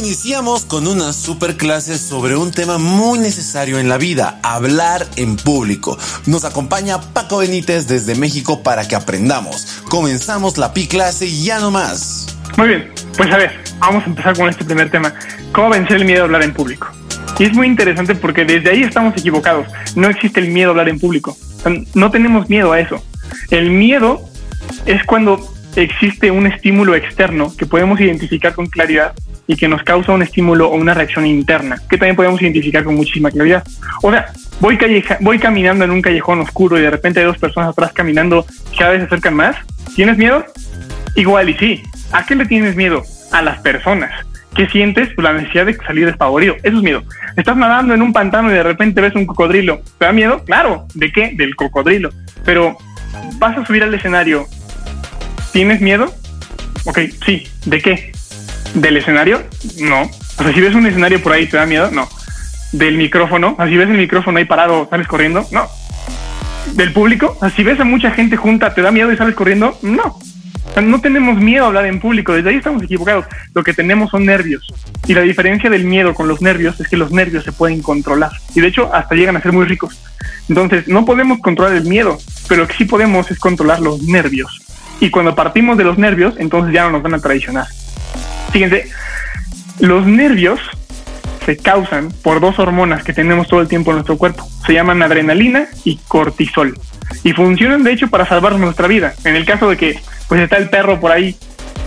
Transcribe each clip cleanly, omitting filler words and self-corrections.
Iniciamos con una super clase sobre un tema muy necesario en la vida: hablar en público. Nos acompaña Paco Benítez desde México para que aprendamos. Comenzamos la Pi clase ya nomás. Muy bien, pues a ver, vamos a empezar con este primer tema: ¿cómo vencer el miedo a hablar en público? Y es muy interesante porque desde ahí estamos equivocados. No existe el miedo a hablar en público. No tenemos miedo a eso. El miedo es cuando existe un estímulo externo que podemos identificar con claridad y que nos causa un estímulo o una reacción interna que también podemos identificar con muchísima claridad. O sea, voy caminando en un callejón oscuro y de repente hay dos personas atrás caminando, cada vez se acercan más. ¿Tienes miedo? Igual y sí. ¿A qué le tienes miedo? A las personas. ¿Qué sientes? Pues la necesidad de salir despavorido. Eso es miedo. Estás nadando en un pantano y de repente ves un cocodrilo. ¿Te da miedo? Claro. ¿De qué? Del cocodrilo. Pero vas a subir al escenario. ¿Tienes miedo? Ok, sí. ¿De qué? ¿Del escenario? No. O sea, si ves un escenario por ahí, ¿te da miedo? No. ¿Del micrófono? O sea, si ves el micrófono ahí parado, ¿sales corriendo? No. ¿Del público? O sea, si ves a mucha gente junta, ¿te da miedo y sales corriendo? No. O sea, no tenemos miedo a hablar en público. Desde ahí estamos equivocados. Lo que tenemos son nervios. Y la diferencia del miedo con los nervios es que los nervios se pueden controlar. Y de hecho, hasta llegan a ser muy ricos. Entonces, no podemos controlar el miedo, pero lo que sí podemos es controlar los nervios. Y cuando partimos de los nervios, entonces ya no nos van a traicionar. Fíjense, los nervios se causan por dos hormonas que tenemos todo el tiempo en nuestro cuerpo. Se llaman adrenalina y cortisol. Y funcionan, de hecho, para salvar nuestra vida. En el caso de que pues está el perro por ahí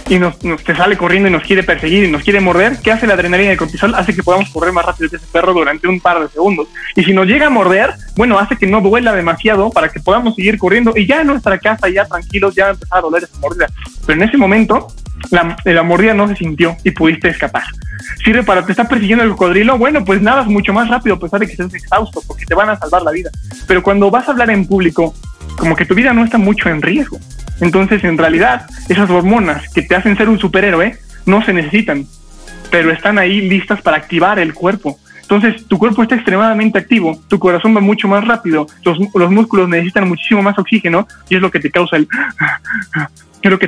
y te sale corriendo y nos quiere perseguir y nos quiere morder, ¿qué hace la adrenalina y el cortisol? Hace que podamos correr más rápido que ese perro durante un par de segundos. Y si nos llega a morder, bueno, hace que no duela demasiado para que podamos seguir corriendo y ya en nuestra casa, ya tranquilos, ya empezaba a doler esa mordida. Pero en ese momento, la mordida no se sintió y pudiste escapar. Sirve para, te está persiguiendo el cocodrilo, bueno, pues nadas mucho más rápido a pesar de que estés exhausto, porque te van a salvar la vida. Pero cuando vas a hablar en público, como que tu vida no está mucho en riesgo. Entonces, en realidad, esas hormonas que te hacen ser un superhéroe no se necesitan, pero están ahí listas para activar el cuerpo. Entonces, tu cuerpo está extremadamente activo, tu corazón va mucho más rápido, los músculos necesitan muchísimo más oxígeno y es lo que te causa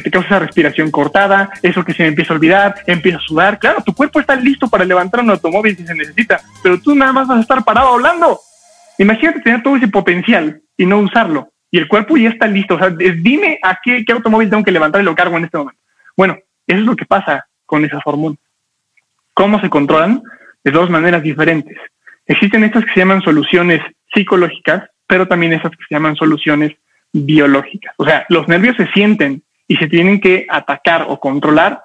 esa respiración cortada, eso que se me empieza a olvidar, empieza a sudar. Claro, tu cuerpo está listo para levantar un automóvil si se necesita, pero tú nada más vas a estar parado hablando. Imagínate tener todo ese potencial y no usarlo. Y el cuerpo ya está listo. O sea, dime a qué automóvil tengo que levantar y lo cargo en este momento. Bueno, eso es lo que pasa con esas hormonas. ¿Cómo se controlan? De dos maneras diferentes. Existen estas que se llaman soluciones psicológicas, pero también esas que se llaman soluciones biológicas. O sea, los nervios se sienten y se tienen que atacar o controlar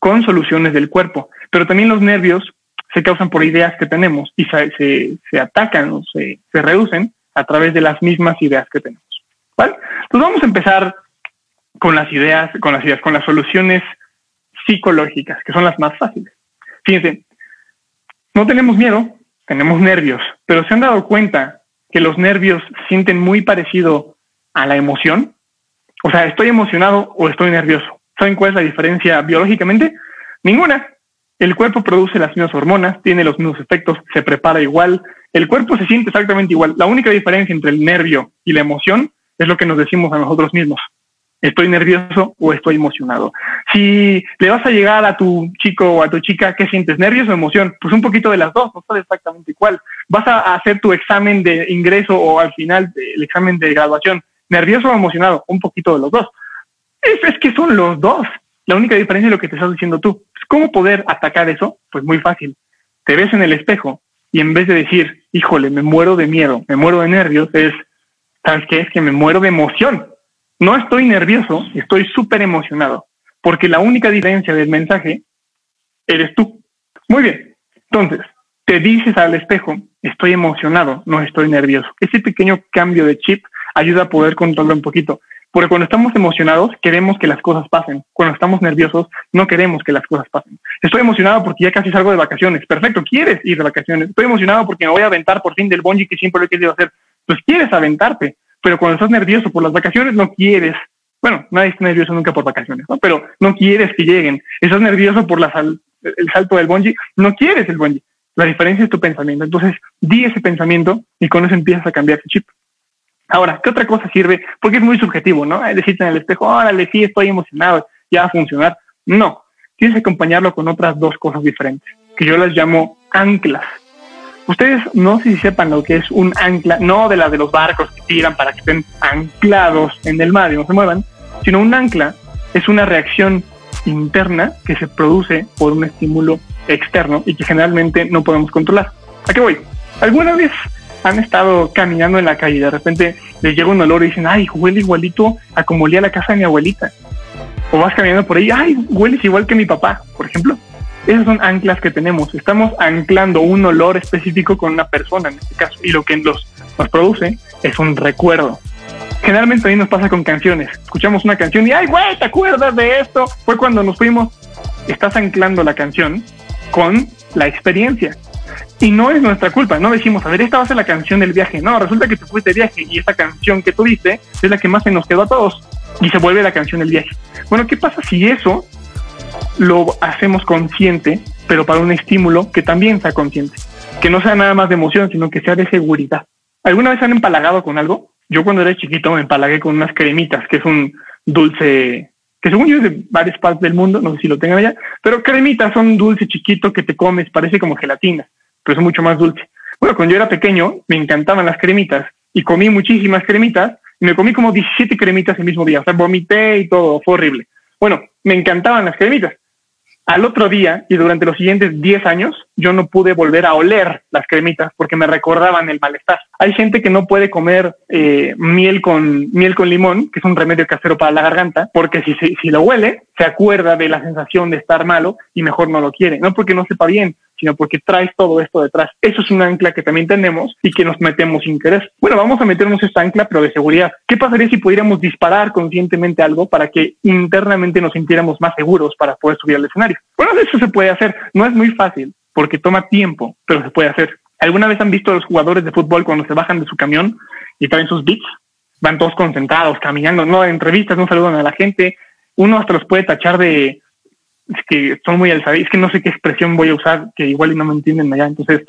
con soluciones del cuerpo. Pero también los nervios se causan por ideas que tenemos y se atacan o se reducen a través de las mismas ideas que tenemos. ¿Vale? Entonces vamos a empezar con las soluciones psicológicas, que son las más fáciles. Fíjense, no tenemos miedo, tenemos nervios, pero ¿se han dado cuenta que los nervios sienten muy parecido a la emoción? O sea, ¿estoy emocionado o estoy nervioso? ¿Saben cuál es la diferencia biológicamente? Ninguna. El cuerpo produce las mismas hormonas, tiene los mismos efectos, se prepara igual, el cuerpo se siente exactamente igual. La única diferencia entre el nervio y la emoción es lo que nos decimos a nosotros mismos. ¿Estoy nervioso o estoy emocionado? Si le vas a llegar a tu chico o a tu chica, ¿qué sientes? ¿Nervios o emoción? Pues un poquito de las dos, no sabes exactamente cuál. Vas a hacer tu examen de ingreso o al final el examen de graduación. ¿Nervioso o emocionado? Un poquito de los dos. Es que son los dos. La única diferencia es lo que te estás diciendo tú. ¿Cómo poder atacar eso? Pues muy fácil. Te ves en el espejo y en vez de decir, híjole, me muero de miedo, me muero de nervios, ¿sabes qué? Es que me muero de emoción. No estoy nervioso, estoy súper emocionado, porque la única diferencia del mensaje eres tú. Muy bien, entonces, te dices al espejo, estoy emocionado, no estoy nervioso. Ese pequeño cambio de chip ayuda a poder controlarlo un poquito, porque cuando estamos emocionados queremos que las cosas pasen, cuando estamos nerviosos no queremos que las cosas pasen. Estoy emocionado porque ya casi salgo de vacaciones. Perfecto, quieres ir de vacaciones. Estoy emocionado porque me voy a aventar por fin del bungee que siempre lo he querido hacer. Pues quieres aventarte, pero cuando estás nervioso por las vacaciones no quieres, bueno, nadie está nervioso nunca por vacaciones, ¿no? Pero no quieres que lleguen, estás nervioso por el salto del bungee, no quieres el bungee. La diferencia es tu pensamiento. Entonces di ese pensamiento y con eso empiezas a cambiar tu chip. Ahora, ¿qué otra cosa sirve? Porque es muy subjetivo, ¿no? Decirte en el espejo, órale, sí, estoy emocionado, ya va a funcionar. No, tienes que acompañarlo con otras dos cosas diferentes. que yo las llamo anclas. Ustedes no sé si sepan lo que es un ancla, no de las de los barcos que tiran para que estén anclados en el mar y no se muevan, sino un ancla es una reacción interna que se produce por un estímulo externo y que generalmente no podemos controlar. ¿A qué voy? ¿Alguna vez han estado caminando en la calle y de repente les llega un olor y dicen, ay, huele igualito a como olía la casa de mi abuelita? O vas caminando por ahí, ay, hueles igual que mi papá, por ejemplo. Esas son anclas que tenemos. Estamos anclando un olor específico con una persona en este caso, y lo que nos produce es un recuerdo. Generalmente a mí nos pasa con canciones. Escuchamos una canción y, ay, güey, ¿te acuerdas de esto? Fue cuando nos fuimos. Estás anclando la canción con la experiencia. Y no es nuestra culpa, no decimos, a ver, esta va a ser la canción del viaje. No, resulta que te fuiste de viaje y esta canción que tuviste es la que más se nos quedó a todos y se vuelve la canción del viaje. Bueno, ¿qué pasa si eso lo hacemos consciente, pero para un estímulo que también sea consciente? Que no sea nada más de emoción, sino que sea de seguridad. ¿Alguna vez han empalagado con algo? Yo cuando era chiquito me empalagué con unas cremitas, que es un dulce que según yo es de varias partes del mundo, no sé si lo tengan allá, pero cremitas son dulce chiquito que te comes, parece como gelatina, pero es mucho más dulce. Bueno, cuando yo era pequeño me encantaban las cremitas y comí muchísimas cremitas y me comí como 17 cremitas el mismo día, o sea, vomité y todo, fue horrible. Bueno, me encantaban las cremitas. Al otro día y durante los siguientes 10 años yo no pude volver a oler las cremitas porque me recordaban el malestar. Hay gente que no puede comer miel con limón, que es un remedio casero para la garganta, porque si lo huele se acuerda de la sensación de estar malo y mejor no lo quiere. No porque no sepa bien, sino porque traes todo esto detrás. Eso es un ancla que también tenemos y que nos metemos sin querer. Bueno, vamos a meternos esta ancla, pero de seguridad. ¿Qué pasaría si pudiéramos disparar conscientemente algo para que internamente nos sintiéramos más seguros para poder subir al escenario? Bueno, eso se puede hacer. No es muy fácil porque toma tiempo, pero se puede hacer. ¿Alguna vez han visto a los jugadores de fútbol cuando se bajan de su camión y traen sus beats? Van todos concentrados, caminando, no en entrevistas, no saludan a la gente. Uno hasta los puede tachar de... Es que son muy alzaditos, es que no sé qué expresión voy a usar, que igual no me entienden allá, entonces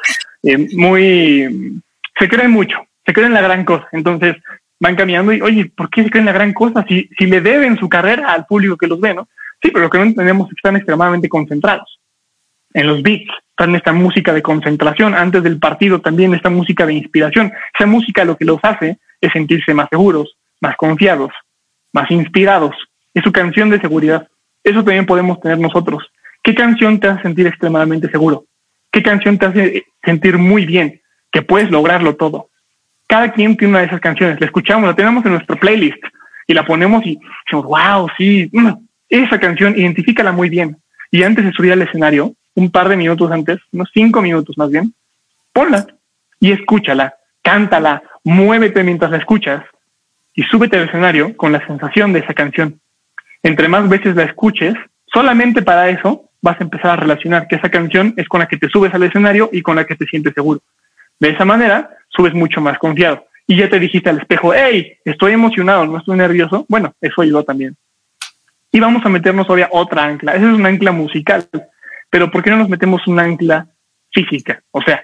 se creen mucho, se creen la gran cosa, entonces van caminando y, oye, ¿por qué se creen la gran cosa? Si le deben su carrera al público que los ve, ¿no? Sí, pero lo que no entendemos es que están extremadamente concentrados en los beats, están esta música de concentración, antes del partido también esta música de inspiración, esa música lo que los hace es sentirse más seguros, más confiados, más inspirados, es su canción de seguridad. Eso también podemos tener nosotros. ¿Qué canción te hace sentir extremadamente seguro? ¿Qué canción te hace sentir muy bien? Que puedes lograrlo todo. Cada quien tiene una de esas canciones. La escuchamos, la tenemos en nuestro playlist y la ponemos y decimos, wow, sí. Esa canción, identifícala muy bien. Y antes de subir al escenario, un par de minutos antes, unos 5 minutos más bien, ponla y escúchala, cántala, muévete mientras la escuchas y súbete al escenario con la sensación de esa canción. Entre más veces la escuches, solamente para eso vas a empezar a relacionar que esa canción es con la que te subes al escenario y con la que te sientes seguro. De esa manera, subes mucho más confiado. Y ya te dijiste al espejo, hey, estoy emocionado, no estoy nervioso. Bueno, eso ayudó también. Y vamos a meternos hoy a otra ancla. Esa es una ancla musical. Pero ¿por qué no nos metemos una ancla física? O sea,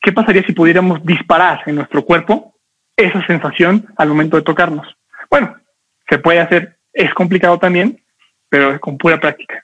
¿qué pasaría si pudiéramos disparar en nuestro cuerpo esa sensación al momento de tocarnos? Bueno, se puede hacer. Es complicado también, pero con pura práctica.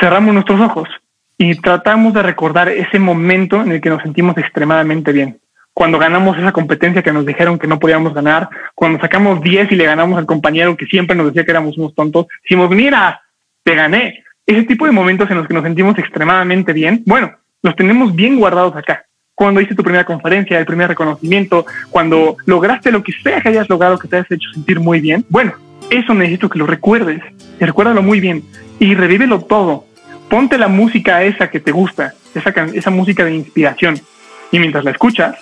Cerramos nuestros ojos y tratamos de recordar ese momento en el que nos sentimos extremadamente bien. Cuando ganamos esa competencia que nos dijeron que no podíamos ganar, cuando sacamos 10 y le ganamos al compañero que siempre nos decía que éramos unos tontos, decimos, mira, te gané. Ese tipo de momentos en los que nos sentimos extremadamente bien, bueno, los tenemos bien guardados acá. Cuando hiciste tu primera conferencia, el primer reconocimiento, cuando lograste lo que sea que hayas logrado, que te hayas hecho sentir muy bien, bueno, eso necesito que lo recuerdes, recuérdalo muy bien y revívelo todo. Ponte la música esa que te gusta, esa música de inspiración. Y mientras la escuchas,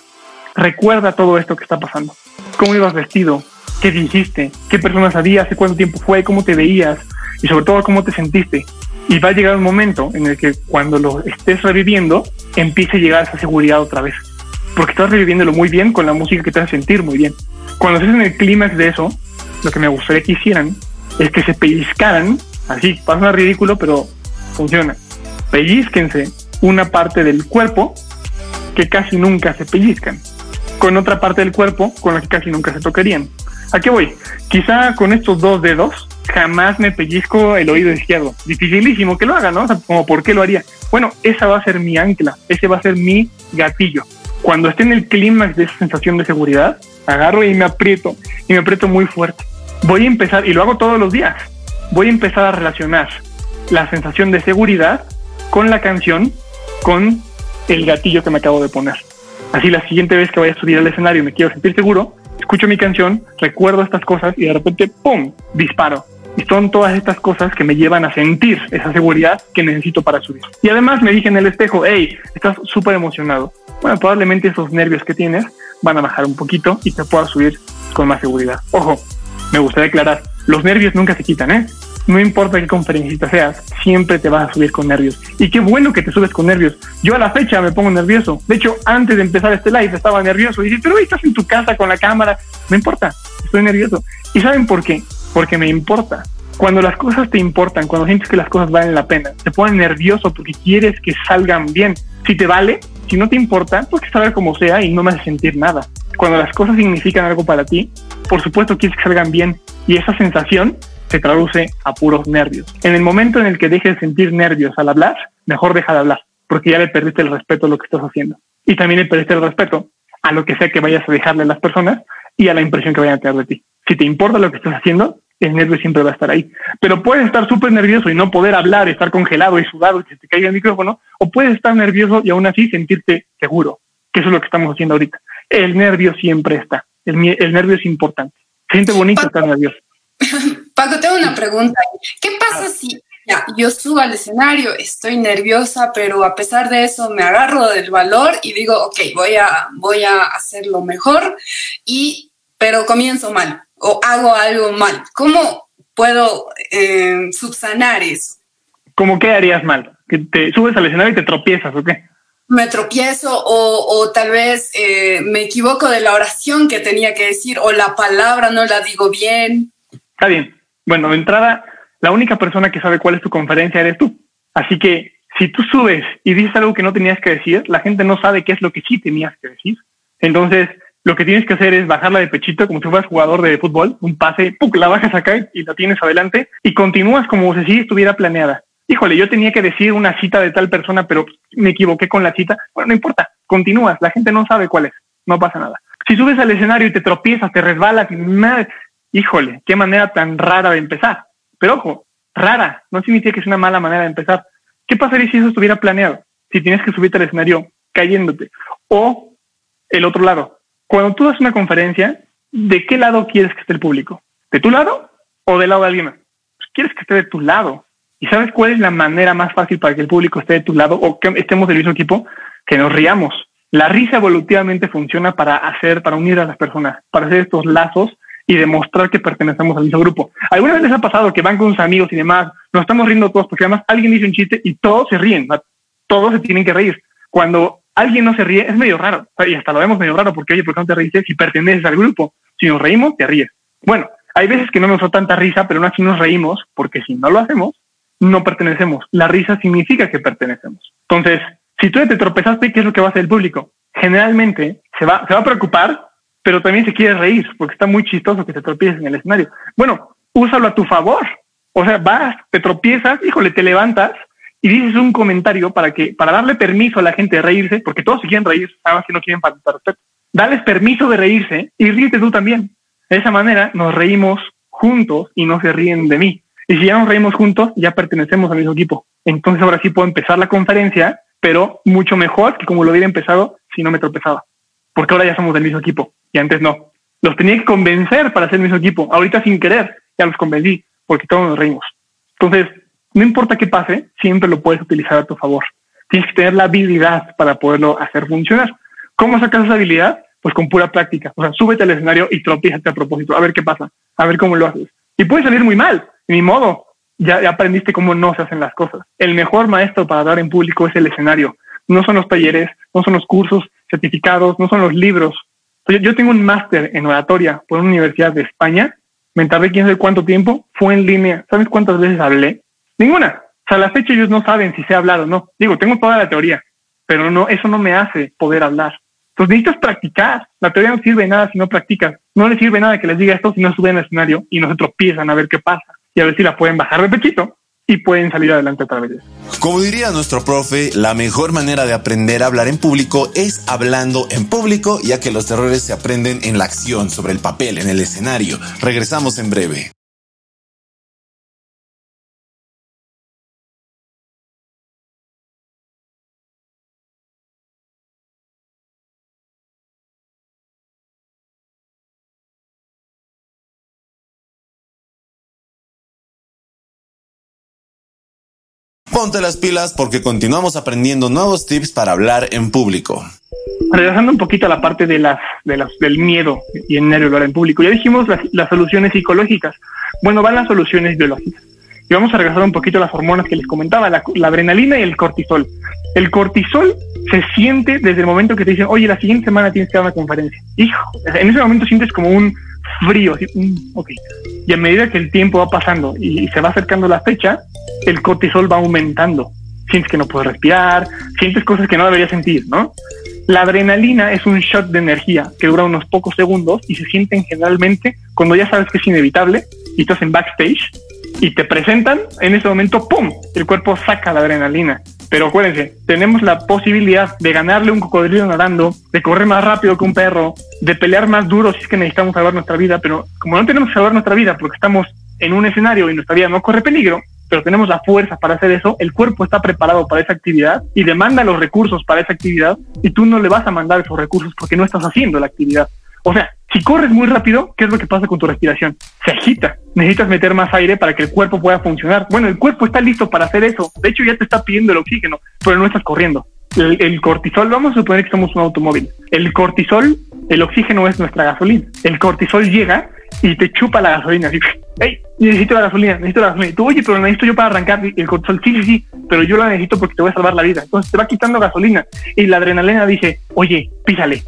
recuerda todo esto que está pasando. Cómo ibas vestido, qué dijiste, qué personas había, hace cuánto tiempo fue, cómo te veías y sobre todo cómo te sentiste. Y va a llegar un momento en el que cuando lo estés reviviendo, empiece a llegar esa seguridad otra vez. Porque estás reviviéndolo muy bien con la música que te hace sentir muy bien. Cuando estés en el clímax de eso, lo que me gustaría que hicieran es que se pellizcaran, así, pasa ridículo, pero funciona. Pellizquense una parte del cuerpo que casi nunca se pellizcan, con otra parte del cuerpo con la que casi nunca se tocarían. ¿A qué voy? Quizá con estos 2 dedos jamás me pellizco el oído izquierdo. Dificilísimo que lo haga, ¿no? O sea, como, ¿por qué lo haría? Bueno, esa va a ser mi ancla, ese va a ser mi gatillo. Cuando esté en el clímax de esa sensación de seguridad, agarro y me aprieto muy fuerte. Voy a empezar, y lo hago todos los días, voy a empezar a relacionar la sensación de seguridad con la canción, con el gatillo que me acabo de poner. Así la siguiente vez que vaya a subir al escenario y me quiero sentir seguro, escucho mi canción, recuerdo estas cosas y de repente, ¡pum!, disparo. Y son todas estas cosas que me llevan a sentir esa seguridad que necesito para subir. Y además me dije en el espejo, hey, estás súper emocionado. Bueno, probablemente esos nervios que tienes van a bajar un poquito y te puedas subir con más seguridad. Ojo, me gustaría aclarar, los nervios nunca se quitan, ¿eh? No importa qué conferencista seas, siempre te vas a subir con nervios. Y qué bueno que te subes con nervios. Yo a la fecha me pongo nervioso. De hecho, antes de empezar este live estaba nervioso. Y dices, pero estás en tu casa con la cámara. No importa, estoy nervioso. ¿Y saben por qué? Porque me importa. Cuando las cosas te importan, cuando sientes que las cosas valen la pena, te pones nervioso porque quieres que salgan bien. Si te vale, si no te importa, pues que salga como sea y no me hace sentir nada. Cuando las cosas significan algo para ti, por supuesto quieres que salgan bien. Y esa sensación se traduce a puros nervios. En el momento en el que dejes de sentir nervios al hablar, mejor deja de hablar, porque ya le perdiste el respeto a lo que estás haciendo. Y también le perdiste el respeto a lo que sea que vayas a dejarle a las personas y a la impresión que vayan a tener de ti. Si te importa lo que estás haciendo, el nervio siempre va a estar ahí. Pero puedes estar súper nervioso y no poder hablar, estar congelado y sudado y que te caiga el micrófono, o puedes estar nervioso y aún así sentirte seguro, que eso es lo que estamos haciendo ahorita. El nervio siempre está. El nervio es importante. Siente bonito estar nervioso. Paco, tengo una pregunta. ¿Qué pasa si yo subo al escenario, estoy nerviosa, pero a pesar de eso me agarro del valor y digo, ok, voy a hacerlo mejor, pero comienzo mal o hago algo mal? ¿Cómo puedo subsanar eso? ¿Cómo qué harías mal? ¿Que te subes al escenario y te tropiezas o qué? Me tropiezo o tal vez me equivoco de la oración que tenía que decir o la palabra no la digo bien. Está bien. Bueno, de entrada, la única persona que sabe cuál es tu conferencia eres tú. Así que si tú subes y dices algo que no tenías que decir, la gente no sabe qué es lo que sí tenías que decir. Entonces, lo que tienes que hacer es bajarla de pechito, como si fueras jugador de fútbol, un pase, ¡puc!, la bajas acá y la tienes adelante y continúas como si sí estuviera planeada. Híjole, yo tenía que decir una cita de tal persona, pero me equivoqué con la cita. Bueno, no importa, continúas. La gente no sabe cuál es. No pasa nada. Si subes al escenario y te tropiezas, te resbalas, madre, híjole, qué manera tan rara de empezar. Pero ojo, rara, no significa que es una mala manera de empezar. ¿Qué pasaría si eso estuviera planeado? Si tienes que subirte al escenario cayéndote. O el otro lado. Cuando tú das una conferencia, ¿de qué lado quieres que esté el público? ¿De tu lado o del lado de alguien más? Pues quieres que esté de tu lado. ¿Y sabes cuál es la manera más fácil para que el público esté de tu lado o que estemos del mismo equipo? Que nos riamos. La risa evolutivamente funciona para unir a las personas, para hacer estos lazos y demostrar que pertenecemos al mismo grupo. ¿Alguna vez les ha pasado que van con sus amigos y demás, nos estamos riendo todos porque además alguien dice un chiste y todos se ríen, todos se tienen que reír? Cuando alguien no se ríe es medio raro, y hasta lo vemos medio raro porque, oye, ¿por qué no te reíste si perteneces al grupo? Si nos reímos, te ríes. Bueno, hay veces que no nos da tanta risa, pero aún así nos reímos porque si no lo hacemos, no pertenecemos. La risa significa que pertenecemos. Entonces, si tú te tropezaste, ¿qué es lo que va a hacer el público? Generalmente se va a preocupar, pero también se quiere reír porque está muy chistoso que te tropieces en el escenario. Bueno, úsalo a tu favor. O sea, vas, te tropiezas, híjole, te levantas y dices un comentario para darle permiso a la gente de reírse, porque todos se quieren reír, nada más que no quieren faltar respeto. Dales permiso de reírse y ríete tú también. De esa manera nos reímos juntos y no se ríen de mí. Y si ya nos reímos juntos, ya pertenecemos al mismo equipo. Entonces ahora sí puedo empezar la conferencia, pero mucho mejor que como lo hubiera empezado si no me tropezaba. Porque ahora ya somos del mismo equipo. Y antes no. Los tenía que convencer para ser el mismo equipo. Ahorita sin querer ya los convencí porque todos nos reímos. Entonces, no importa qué pase, siempre lo puedes utilizar a tu favor. Tienes que tener la habilidad para poderlo hacer funcionar. ¿Cómo sacas esa habilidad? Pues con pura práctica. O sea, súbete al escenario y tropiézate a propósito. A ver qué pasa. A ver cómo lo haces. Y puede salir muy mal. Ni modo. Ya aprendiste cómo no se hacen las cosas. El mejor maestro para dar en público es el escenario. No son los talleres, no son los cursos certificados, no son los libros. Yo tengo un máster en oratoria por una universidad de España. Me tardé quién sabe cuánto tiempo. Fue en línea. ¿Sabes cuántas veces hablé? Ninguna. O sea, a la fecha ellos no saben si sé hablar o no. Digo, tengo toda la teoría, pero no, eso no me hace poder hablar. Entonces necesitas practicar. La teoría no sirve de nada si no practicas. No les sirve nada que les diga esto si no suben al escenario y no se tropiezan a ver qué pasa y a ver si la pueden bajar de pechito y pueden salir adelante a través de eso. Como diría nuestro profe, la mejor manera de aprender a hablar en público es hablando en público, ya que los errores se aprenden en la acción, sobre el papel, en el escenario. Regresamos en breve. Ponte las pilas porque continuamos aprendiendo nuevos tips para hablar en público. Regresando un poquito a la parte del miedo y el nervio de hablar en público. Ya dijimos las soluciones psicológicas. Bueno, van las soluciones biológicas. Y vamos a regresar un poquito a las hormonas que les comentaba, la adrenalina y el cortisol. El cortisol se siente desde el momento que te dicen, oye, la siguiente semana tienes que dar una conferencia. Hijo, en ese momento sientes como un frío, así, okay. Y a medida que el tiempo va pasando y se va acercando la fecha, el cortisol va aumentando. Sientes que no puedes respirar, sientes cosas que no deberías sentir, ¿no? La adrenalina es un shot de energía que dura unos pocos segundos y se sienten generalmente cuando ya sabes que es inevitable y estás en backstage y te presentan, en ese momento, ¡pum!, el cuerpo saca la adrenalina. Pero acuérdense, tenemos la posibilidad de ganarle un cocodrilo nadando, de correr más rápido que un perro, de pelear más duro si es que necesitamos salvar nuestra vida, pero como no tenemos que salvar nuestra vida porque estamos en un escenario y nuestra vida no corre peligro, pero tenemos la fuerza para hacer eso, el cuerpo está preparado para esa actividad y demanda los recursos para esa actividad y tú no le vas a mandar esos recursos porque no estás haciendo la actividad. O sea, si corres muy rápido, ¿qué es lo que pasa con tu respiración? Se agita. Necesitas meter más aire para que el cuerpo pueda funcionar. Bueno, el cuerpo está listo para hacer eso. De hecho, ya te está pidiendo el oxígeno, pero no estás corriendo. El cortisol, vamos a suponer que somos un automóvil. El cortisol, el oxígeno es nuestra gasolina. El cortisol llega y te chupa la gasolina. Así, hey, necesito la gasolina. Y tú, oye, pero la necesito yo para arrancar. El cortisol, sí, pero yo la necesito porque te voy a salvar la vida. Entonces te va quitando gasolina. Y la adrenalina dice, oye, písale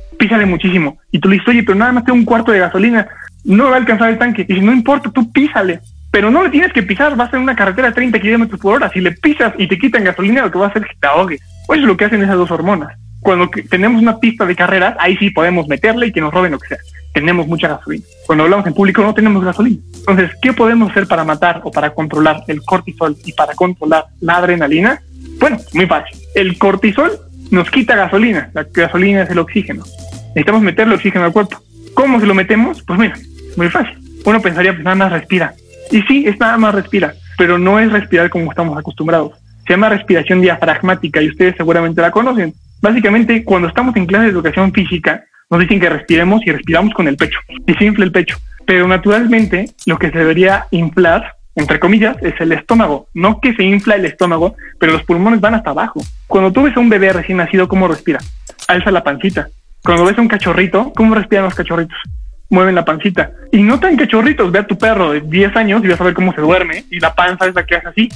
muchísimo. Y tú le dices, oye, pero nada más tengo un cuarto de gasolina, no va a alcanzar el tanque. Y si no importa, tú písale. Pero no le tienes que pisar, vas a una carretera de 30 kilómetros por hora. Si le pisas y te quitan gasolina, lo que va a hacer es que te ahogues. Pues es lo que hacen esas dos hormonas. Cuando tenemos una pista de carreras, ahí sí podemos meterle y que nos roben lo que sea. Tenemos mucha gasolina. Cuando hablamos en público no tenemos gasolina. Entonces, ¿qué podemos hacer para matar o para controlar el cortisol y para controlar la adrenalina? Bueno, muy fácil. El cortisol nos quita gasolina. La gasolina es el oxígeno. Necesitamos meterle oxígeno al cuerpo. ¿Cómo se lo metemos? Pues mira, muy fácil. Uno pensaría, pues nada más respira. Y sí, es nada más respira, pero no es respirar como estamos acostumbrados. Se llama respiración diafragmática y ustedes seguramente la conocen. Básicamente, cuando estamos en clase de educación física, nos dicen que respiremos y respiramos con el pecho. Y se infla el pecho. Pero naturalmente, lo que se debería inflar, entre comillas, es el estómago. No que se infla el estómago, pero los pulmones van hasta abajo. Cuando tú ves a un bebé recién nacido, ¿cómo respira? Alza la pancita. Cuando ves a un cachorrito, ¿cómo respiran los cachorritos? Mueven la pancita. Y no tan cachorritos, ve a tu perro de 10 años y vas a ver cómo se duerme y la panza es la que hace así,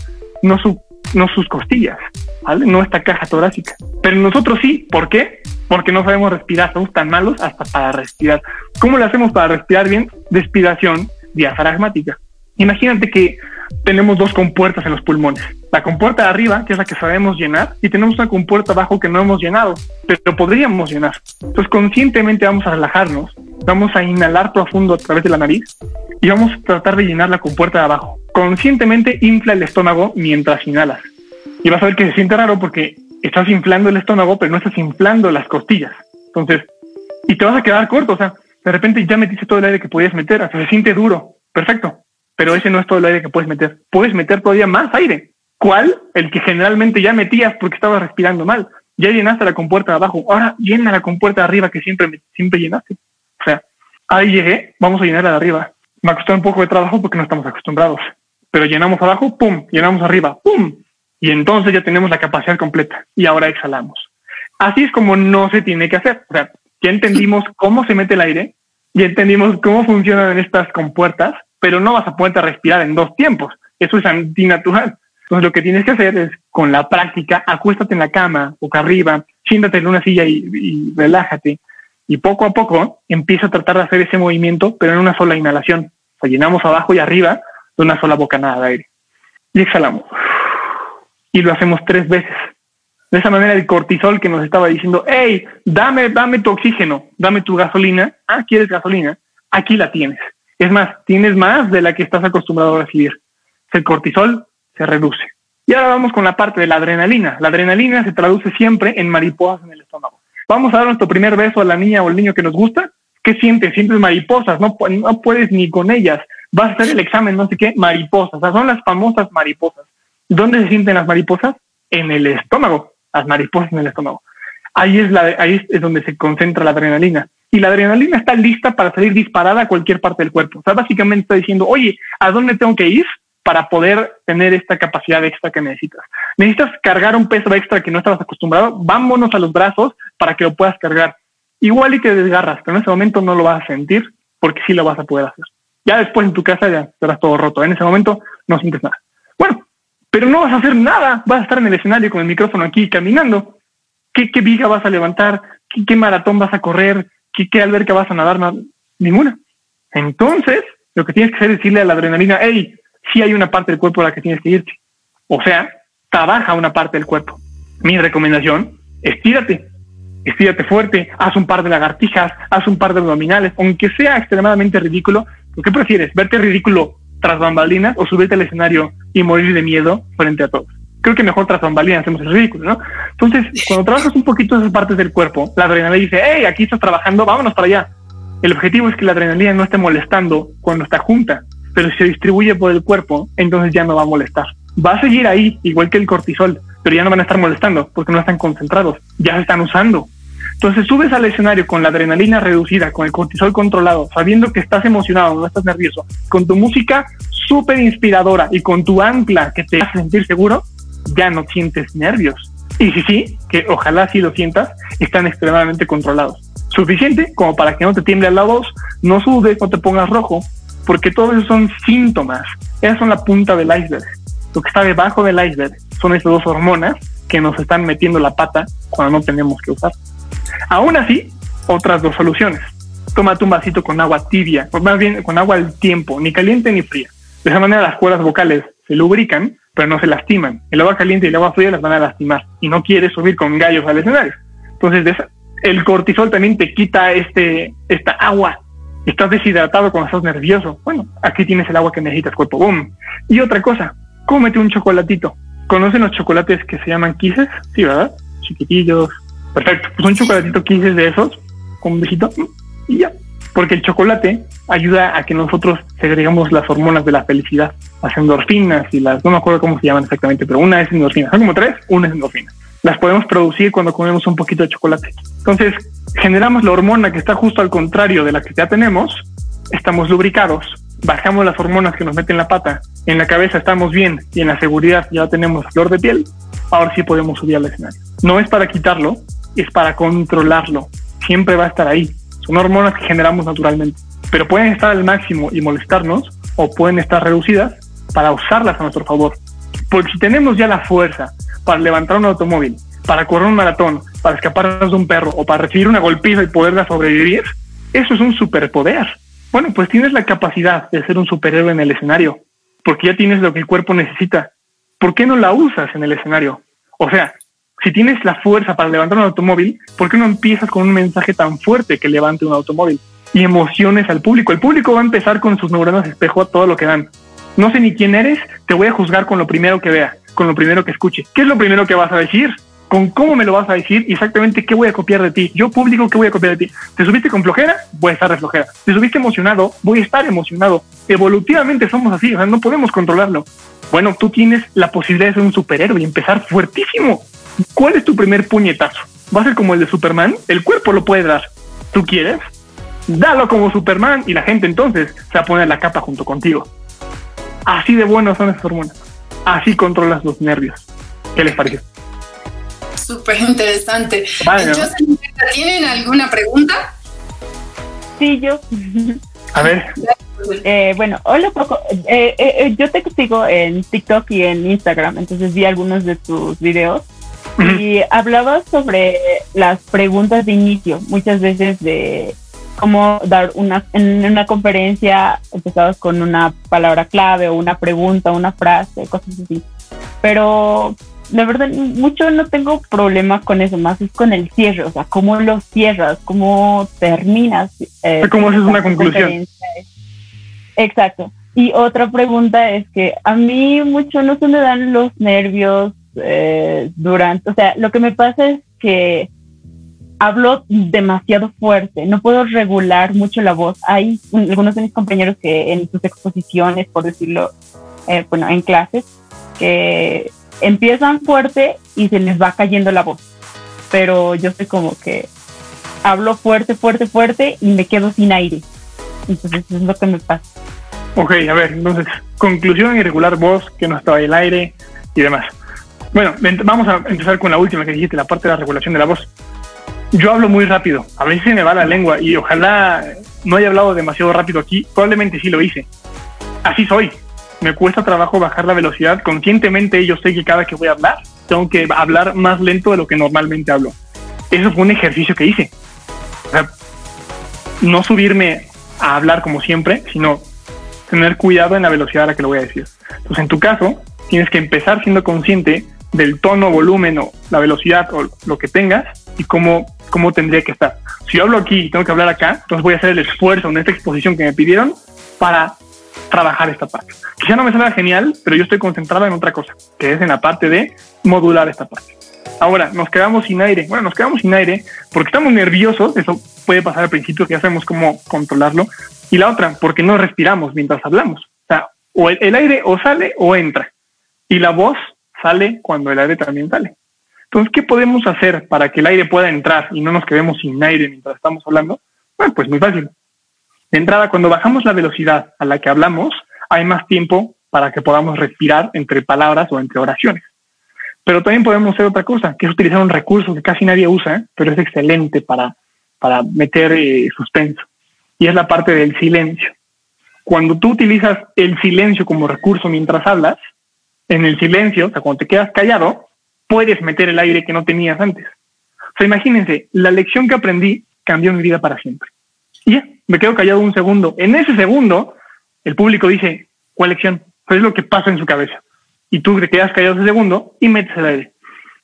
no sus costillas, ¿vale? No esta caja torácica. Pero nosotros sí, ¿por qué? Porque no sabemos respirar, somos tan malos hasta para respirar. ¿Cómo lo hacemos para respirar bien? Respiración diafragmática. Imagínate que tenemos dos compuertas en los pulmones. La compuerta de arriba, que es la que sabemos llenar, y tenemos una compuerta abajo que no hemos llenado, pero podríamos llenar. Entonces, conscientemente vamos a relajarnos, vamos a inhalar profundo a través de la nariz y vamos a tratar de llenar la compuerta de abajo. Conscientemente infla el estómago mientras inhalas. Y vas a ver que se siente raro porque estás inflando el estómago, pero no estás inflando las costillas. Entonces, y te vas a quedar corto, o sea, de repente ya metiste todo el aire que podías meter, hasta se siente duro. Perfecto. Pero ese no es todo el aire que puedes meter. Puedes meter todavía más aire. ¿Cuál? El que generalmente ya metías porque estabas respirando mal. Ya llenaste la compuerta de abajo. Ahora llena la compuerta de arriba que siempre llenaste. O sea, ahí llegué, vamos a llenar la de arriba. Me ha costado un poco de trabajo porque no estamos acostumbrados. Pero llenamos abajo, pum, llenamos arriba, pum. Y entonces ya tenemos la capacidad completa. Y ahora exhalamos. Así es como no se tiene que hacer. O sea, ya entendimos cómo se mete el aire. Ya entendimos cómo funcionan estas compuertas. Pero no vas a poder respirar en dos tiempos. Eso es antinatural. Entonces lo que tienes que hacer es, con la práctica, acuéstate en la cama, boca arriba, siéntate en una silla y relájate. Y poco a poco empieza a tratar de hacer ese movimiento, pero en una sola inhalación. O sea, llenamos abajo y arriba de una sola bocanada de aire. Y exhalamos. Y lo hacemos 3 veces. De esa manera el cortisol que nos estaba diciendo, hey, dame tu oxígeno, dame tu gasolina. Ah, ¿quieres gasolina? Aquí la tienes. Es más, tienes más de la que estás acostumbrado a recibir. El cortisol se reduce. Y ahora vamos con la parte de la adrenalina. La adrenalina se traduce siempre en mariposas en el estómago. Vamos a dar nuestro primer beso a la niña o el niño que nos gusta. ¿Qué sientes? Sientes mariposas, no puedes ni con ellas. Vas a hacer el examen, no sé qué, mariposas. O sea, son las famosas mariposas. ¿Dónde se sienten las mariposas? En el estómago. Las mariposas en el estómago. Ahí es donde se concentra la adrenalina. Y la adrenalina está lista para salir disparada a cualquier parte del cuerpo. O sea, básicamente está diciendo, oye, ¿a dónde tengo que ir para poder tener esta capacidad extra que necesitas? Necesitas cargar un peso extra que no estabas acostumbrado. Vámonos a los brazos para que lo puedas cargar. Igual y te desgarras, pero en ese momento no lo vas a sentir porque sí lo vas a poder hacer. Ya después en tu casa ya estarás todo roto. En ese momento no sientes nada. Bueno, pero no vas a hacer nada. Vas a estar en el escenario con el micrófono aquí caminando. ¿Qué viga vas a levantar? ¿Qué maratón vas a correr? ¿Qué alberca vas a nadar? Ninguna. Entonces, lo que tienes que hacer es decirle a la adrenalina, hey, sí hay una parte del cuerpo a la que tienes que irte. O sea, trabaja una parte del cuerpo. Mi recomendación, estírate. Estírate fuerte, haz un par de lagartijas, haz un par de abdominales, aunque sea extremadamente ridículo. ¿Qué prefieres? ¿Verte ridículo tras bambalinas o subirte al escenario y morir de miedo frente a todos? Creo que mejor tras bambalinas hacemos el ridículo, ¿no? Entonces, cuando trabajas un poquito esas partes del cuerpo, la adrenalina dice, hey, aquí estás trabajando, vámonos para allá. El objetivo es que la adrenalina no esté molestando cuando está junta, pero si se distribuye por el cuerpo, entonces ya no va a molestar. Va a seguir ahí, igual que el cortisol, pero ya no van a estar molestando porque no están concentrados, ya se están usando. Entonces subes al escenario con la adrenalina reducida, con el cortisol controlado, sabiendo que estás emocionado, no estás nervioso, con tu música súper inspiradora y con tu ancla que te hace sentir seguro, ya no sientes nervios. Y si sí, que ojalá sí lo sientas, están extremadamente controlados. Suficiente como para que no te tiemble la voz, no sudes, no te pongas rojo, porque todos esos son síntomas. Esas son la punta del iceberg. Lo que está debajo del iceberg son esas dos hormonas que nos están metiendo la pata cuando no tenemos que usar. Aún así, otras dos soluciones. Tómate un vasito con agua tibia, o más bien con agua al tiempo, ni caliente ni fría. De esa manera las cuerdas vocales se lubrican, pero no se lastiman. El agua caliente y el agua fría las van a lastimar y no quieres subir con gallos al escenario. Entonces, el cortisol también te quita esta agua. Estás deshidratado cuando estás nervioso. Bueno, aquí tienes el agua que necesitas, cuerpo. ¡Bum! Y otra cosa, cómete un chocolatito. ¿Conocen los chocolates que se llaman Kisses? Sí, ¿verdad? Chiquitillos. Perfecto, pues un chocolatito 15 de esos, con un besito, y ya. Porque el chocolate ayuda a que nosotros segregamos las hormonas de la felicidad, las endorfinas y las, no me acuerdo cómo se llaman exactamente, pero una es endorfina, son como tres, una es endorfina. Las podemos producir cuando comemos un poquito de chocolate. Entonces, generamos la hormona que está justo al contrario de la que ya tenemos, estamos lubricados, bajamos las hormonas que nos meten la pata, en la cabeza estamos bien y en la seguridad ya tenemos flor de piel, ahora sí podemos subir al escenario. No es para quitarlo, es para controlarlo. Siempre va a estar ahí. Son hormonas que generamos naturalmente, pero pueden estar al máximo y molestarnos o pueden estar reducidas para usarlas a nuestro favor. Porque si tenemos ya la fuerza para levantar un automóvil, para correr un maratón, para escaparnos de un perro o para recibir una golpiza y poderla sobrevivir, eso es un superpoder. Bueno, pues tienes la capacidad de ser un superhéroe en el escenario porque ya tienes lo que el cuerpo necesita. ¿Por qué no la usas en el escenario? O sea, si tienes la fuerza para levantar un automóvil, ¿por qué no empiezas con un mensaje tan fuerte que levante un automóvil? Y emociones al público. El público va a empezar con sus neuronas espejo a todo lo que dan. No sé ni quién eres, te voy a juzgar con lo primero que vea, con lo primero que escuche. ¿Qué es lo primero que vas a decir? ¿Con cómo me lo vas a decir? Exactamente, ¿qué voy a copiar de ti? Yo, público, ¿qué voy a copiar de ti? ¿Te subiste con flojera? Voy a estar de flojera. ¿Te subiste emocionado? Voy a estar emocionado. Evolutivamente somos así, o sea, no podemos controlarlo. Bueno, tú tienes la posibilidad de ser un superhéroe y empezar fuertísimo. ¿Cuál es tu primer puñetazo? ¿Va a ser como el de Superman? El cuerpo lo puede dar. ¿Tú quieres? Dalo como Superman y la gente entonces se va a poner la capa junto contigo. Así de buenos son esas hormonas. Así controlas los nervios. ¿Qué les pareció? Súper interesante. Vale, ¿no? ¿Tienen alguna pregunta? Sí, yo. A ver. Bueno, hola Paco, yo te sigo en TikTok y en Instagram, entonces vi algunos de tus videos y hablabas sobre las preguntas de inicio, muchas veces de cómo dar en una conferencia empezabas con una palabra clave o una pregunta, una frase, cosas así, pero la verdad mucho no tengo problemas con eso, más es con el cierre, o sea, cómo lo cierras, cómo terminas, cómo haces una conclusión. Exacto, Y otra pregunta es que a mí mucho no se me dan los nervios durante, o sea, lo que me pasa es que hablo demasiado fuerte, no puedo regular mucho la voz. Hay algunos de mis compañeros que en sus exposiciones, por decirlo, bueno, en clases, que empiezan fuerte y se les va cayendo la voz. Pero yo soy como que hablo fuerte y me quedo sin aire. Entonces es lo que me pasa. Ok, a ver, entonces, conclusión: irregular voz, que no estaba el aire y demás. Bueno, vamos a empezar con la última que dijiste, la parte de la regulación de la voz. Yo hablo muy rápido, a veces se me va la lengua y ojalá no haya hablado demasiado rápido aquí, probablemente sí lo hice. Así soy, me cuesta trabajo bajar la velocidad, conscientemente yo sé que cada que voy a hablar, tengo que hablar más lento de lo que normalmente hablo. Eso fue un ejercicio que hice. O sea, no subirme a hablar como siempre, sino tener cuidado en la velocidad a la que lo voy a decir. Entonces, en tu caso, tienes que empezar siendo consciente del tono, volumen o la velocidad o lo que tengas y cómo tendría que estar. Si yo hablo aquí y tengo que hablar acá, entonces voy a hacer el esfuerzo en esta exposición que me pidieron para trabajar esta parte. Quizá no me salga genial, pero yo estoy concentrada en otra cosa, que es en la parte de modular esta parte. Ahora, nos quedamos sin aire. Bueno, nos quedamos sin aire porque estamos nerviosos. Eso puede pasar al principio, que ya sabemos cómo controlarlo. Y la otra, porque no respiramos mientras hablamos. O sea, o el aire o sale o entra. Y la voz sale cuando el aire también sale. Entonces, ¿qué podemos hacer para que el aire pueda entrar y no nos quedemos sin aire mientras estamos hablando? Bueno, pues muy fácil. De entrada, cuando bajamos la velocidad a la que hablamos, hay más tiempo para que podamos respirar entre palabras o entre oraciones. Pero también podemos hacer otra cosa, que es utilizar un recurso que casi nadie usa, pero es excelente para meter suspenso. Y es la parte del silencio. Cuando tú utilizas el silencio como recurso mientras hablas, en el silencio, o sea, cuando te quedas callado, puedes meter el aire que no tenías antes. O sea, imagínense, la lección que aprendí cambió mi vida para siempre. Y ya, me quedo callado un segundo. En ese segundo, el público dice, ¿cuál lección? Pues es lo que pasa en su cabeza. Y tú te quedas callado ese segundo y metes el aire.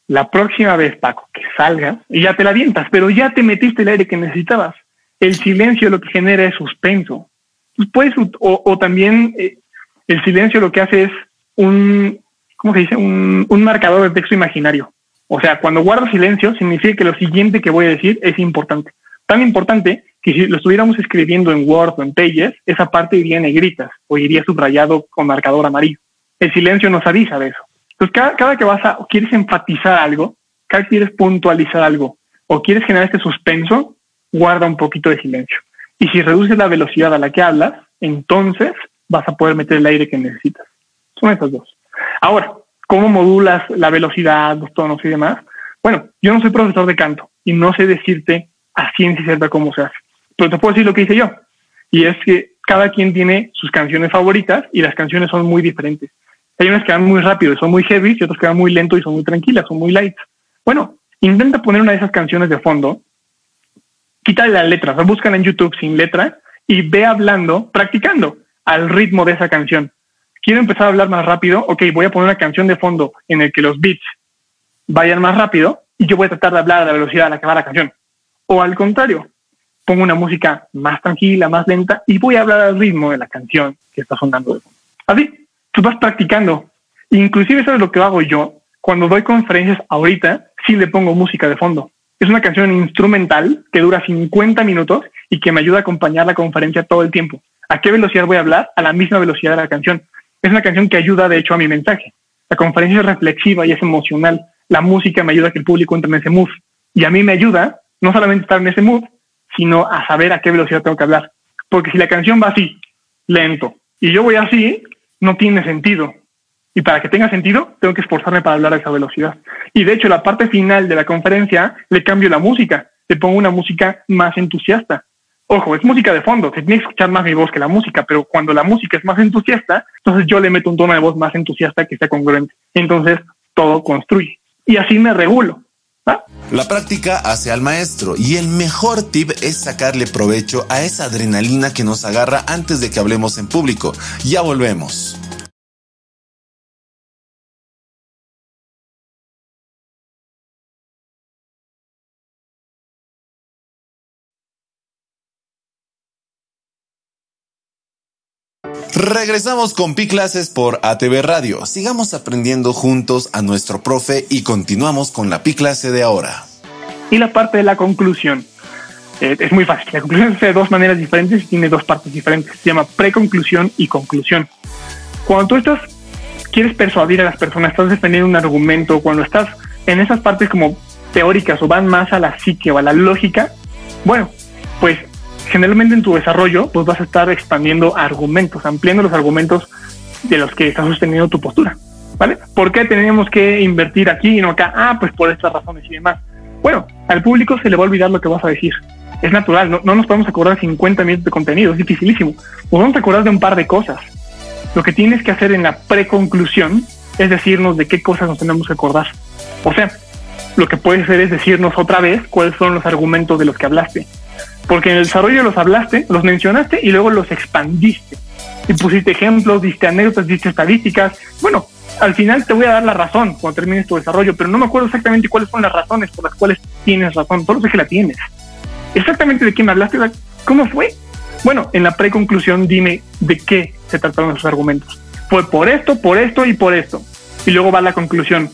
La próxima vez, Paco, que salgas, y ya te la avientas, pero ya te metiste el aire que necesitabas. El silencio lo que genera es suspenso. Pues, o también el silencio lo que hace es un marcador de texto imaginario. O sea, cuando guardo silencio, significa que lo siguiente que voy a decir es importante. Tan importante que si lo estuviéramos escribiendo en Word o en Pages, esa parte iría en negritas o iría subrayado con marcador amarillo. El silencio nos avisa de eso. Entonces, cada que quieres enfatizar algo, cada que quieres puntualizar algo o quieres generar este suspenso, guarda un poquito de silencio. Y si reduces la velocidad a la que hablas, entonces vas a poder meter el aire que necesitas. Son estas dos. Ahora, ¿cómo modulas la velocidad, los tonos y demás? Bueno, yo no soy profesor de canto y no sé decirte a ciencia cierta cómo se hace. Pero te puedo decir lo que hice yo. Y es que cada quien tiene sus canciones favoritas y las canciones son muy diferentes. Hay unas que van muy rápido y son muy heavy y otras que van muy lento y son muy tranquilas, son muy light. Bueno, intenta poner una de esas canciones de fondo, quítale la letra, o sea, búscala en YouTube sin letra y ve hablando, practicando al ritmo de esa canción. Quiero empezar a hablar más rápido. Ok, voy a poner una canción de fondo en el que los beats vayan más rápido y yo voy a tratar de hablar a la velocidad a la que va la canción. O al contrario, pongo una música más tranquila, más lenta y voy a hablar al ritmo de la canción que está sonando de fondo. Así, tú vas practicando. Inclusive, ¿sabes lo que hago yo? Cuando doy conferencias ahorita, sí le pongo música de fondo. Es una canción instrumental que dura 50 minutos y que me ayuda a acompañar la conferencia todo el tiempo. ¿A qué velocidad voy a hablar? A la misma velocidad de la canción. Es una canción que ayuda, de hecho, a mi mensaje. La conferencia es reflexiva y es emocional. La música me ayuda a que el público entre en ese mood. Y a mí me ayuda no solamente a estar en ese mood, sino a saber a qué velocidad tengo que hablar. Porque si la canción va así, lento, y yo voy así, no tiene sentido. Y para que tenga sentido, tengo que esforzarme para hablar a esa velocidad. Y de hecho, la parte final de la conferencia, le cambio la música. Le pongo una música más entusiasta. Ojo, es música de fondo. Se tiene que escuchar más mi voz que la música, pero cuando la música es más entusiasta, entonces yo le meto un tono de voz más entusiasta que sea congruente. Entonces, todo construye. Y así me regulo. ¿Va? La práctica hace al maestro y el mejor tip es sacarle provecho a esa adrenalina que nos agarra antes de que hablemos en público. Ya volvemos. Regresamos con Pi Clases por ATV Radio. Sigamos aprendiendo juntos a nuestro profe y continuamos con la Pi Clase de ahora. Y la parte de la conclusión. Es muy fácil. La conclusión se hace de dos maneras diferentes y tiene dos partes diferentes. Se llama preconclusión y conclusión. Cuando tú quieres persuadir a las personas, estás defendiendo un argumento, cuando estás en esas partes como teóricas o van más a la psique o a la lógica, bueno, pues generalmente en tu desarrollo pues vas a estar expandiendo argumentos, ampliando los argumentos de los que estás sosteniendo tu postura, ¿vale? ¿Por qué tenemos que invertir aquí y no acá? Ah, pues por estas razones y demás. Bueno, al público se le va a olvidar lo que vas a decir. Es natural, no nos podemos acordar 50 minutos de contenido, es dificilísimo. Nos vamos a acordar de un par de cosas. Lo que tienes que hacer en la preconclusión es decirnos de qué cosas nos tenemos que acordar. O sea, lo que puedes hacer es decirnos otra vez cuáles son los argumentos de los que hablaste. Porque en el desarrollo los hablaste, los mencionaste y luego los expandiste. Y pusiste ejemplos, diste anécdotas, diste estadísticas. Bueno, al final te voy a dar la razón cuando termines tu desarrollo, pero no me acuerdo exactamente cuáles son las razones por las cuales tienes razón. Solo sé que la tienes. Exactamente de quién hablaste, ¿cómo fue? Bueno, en la preconclusión dime de qué se trataron esos argumentos. Fue por esto y por esto. Y luego va la conclusión.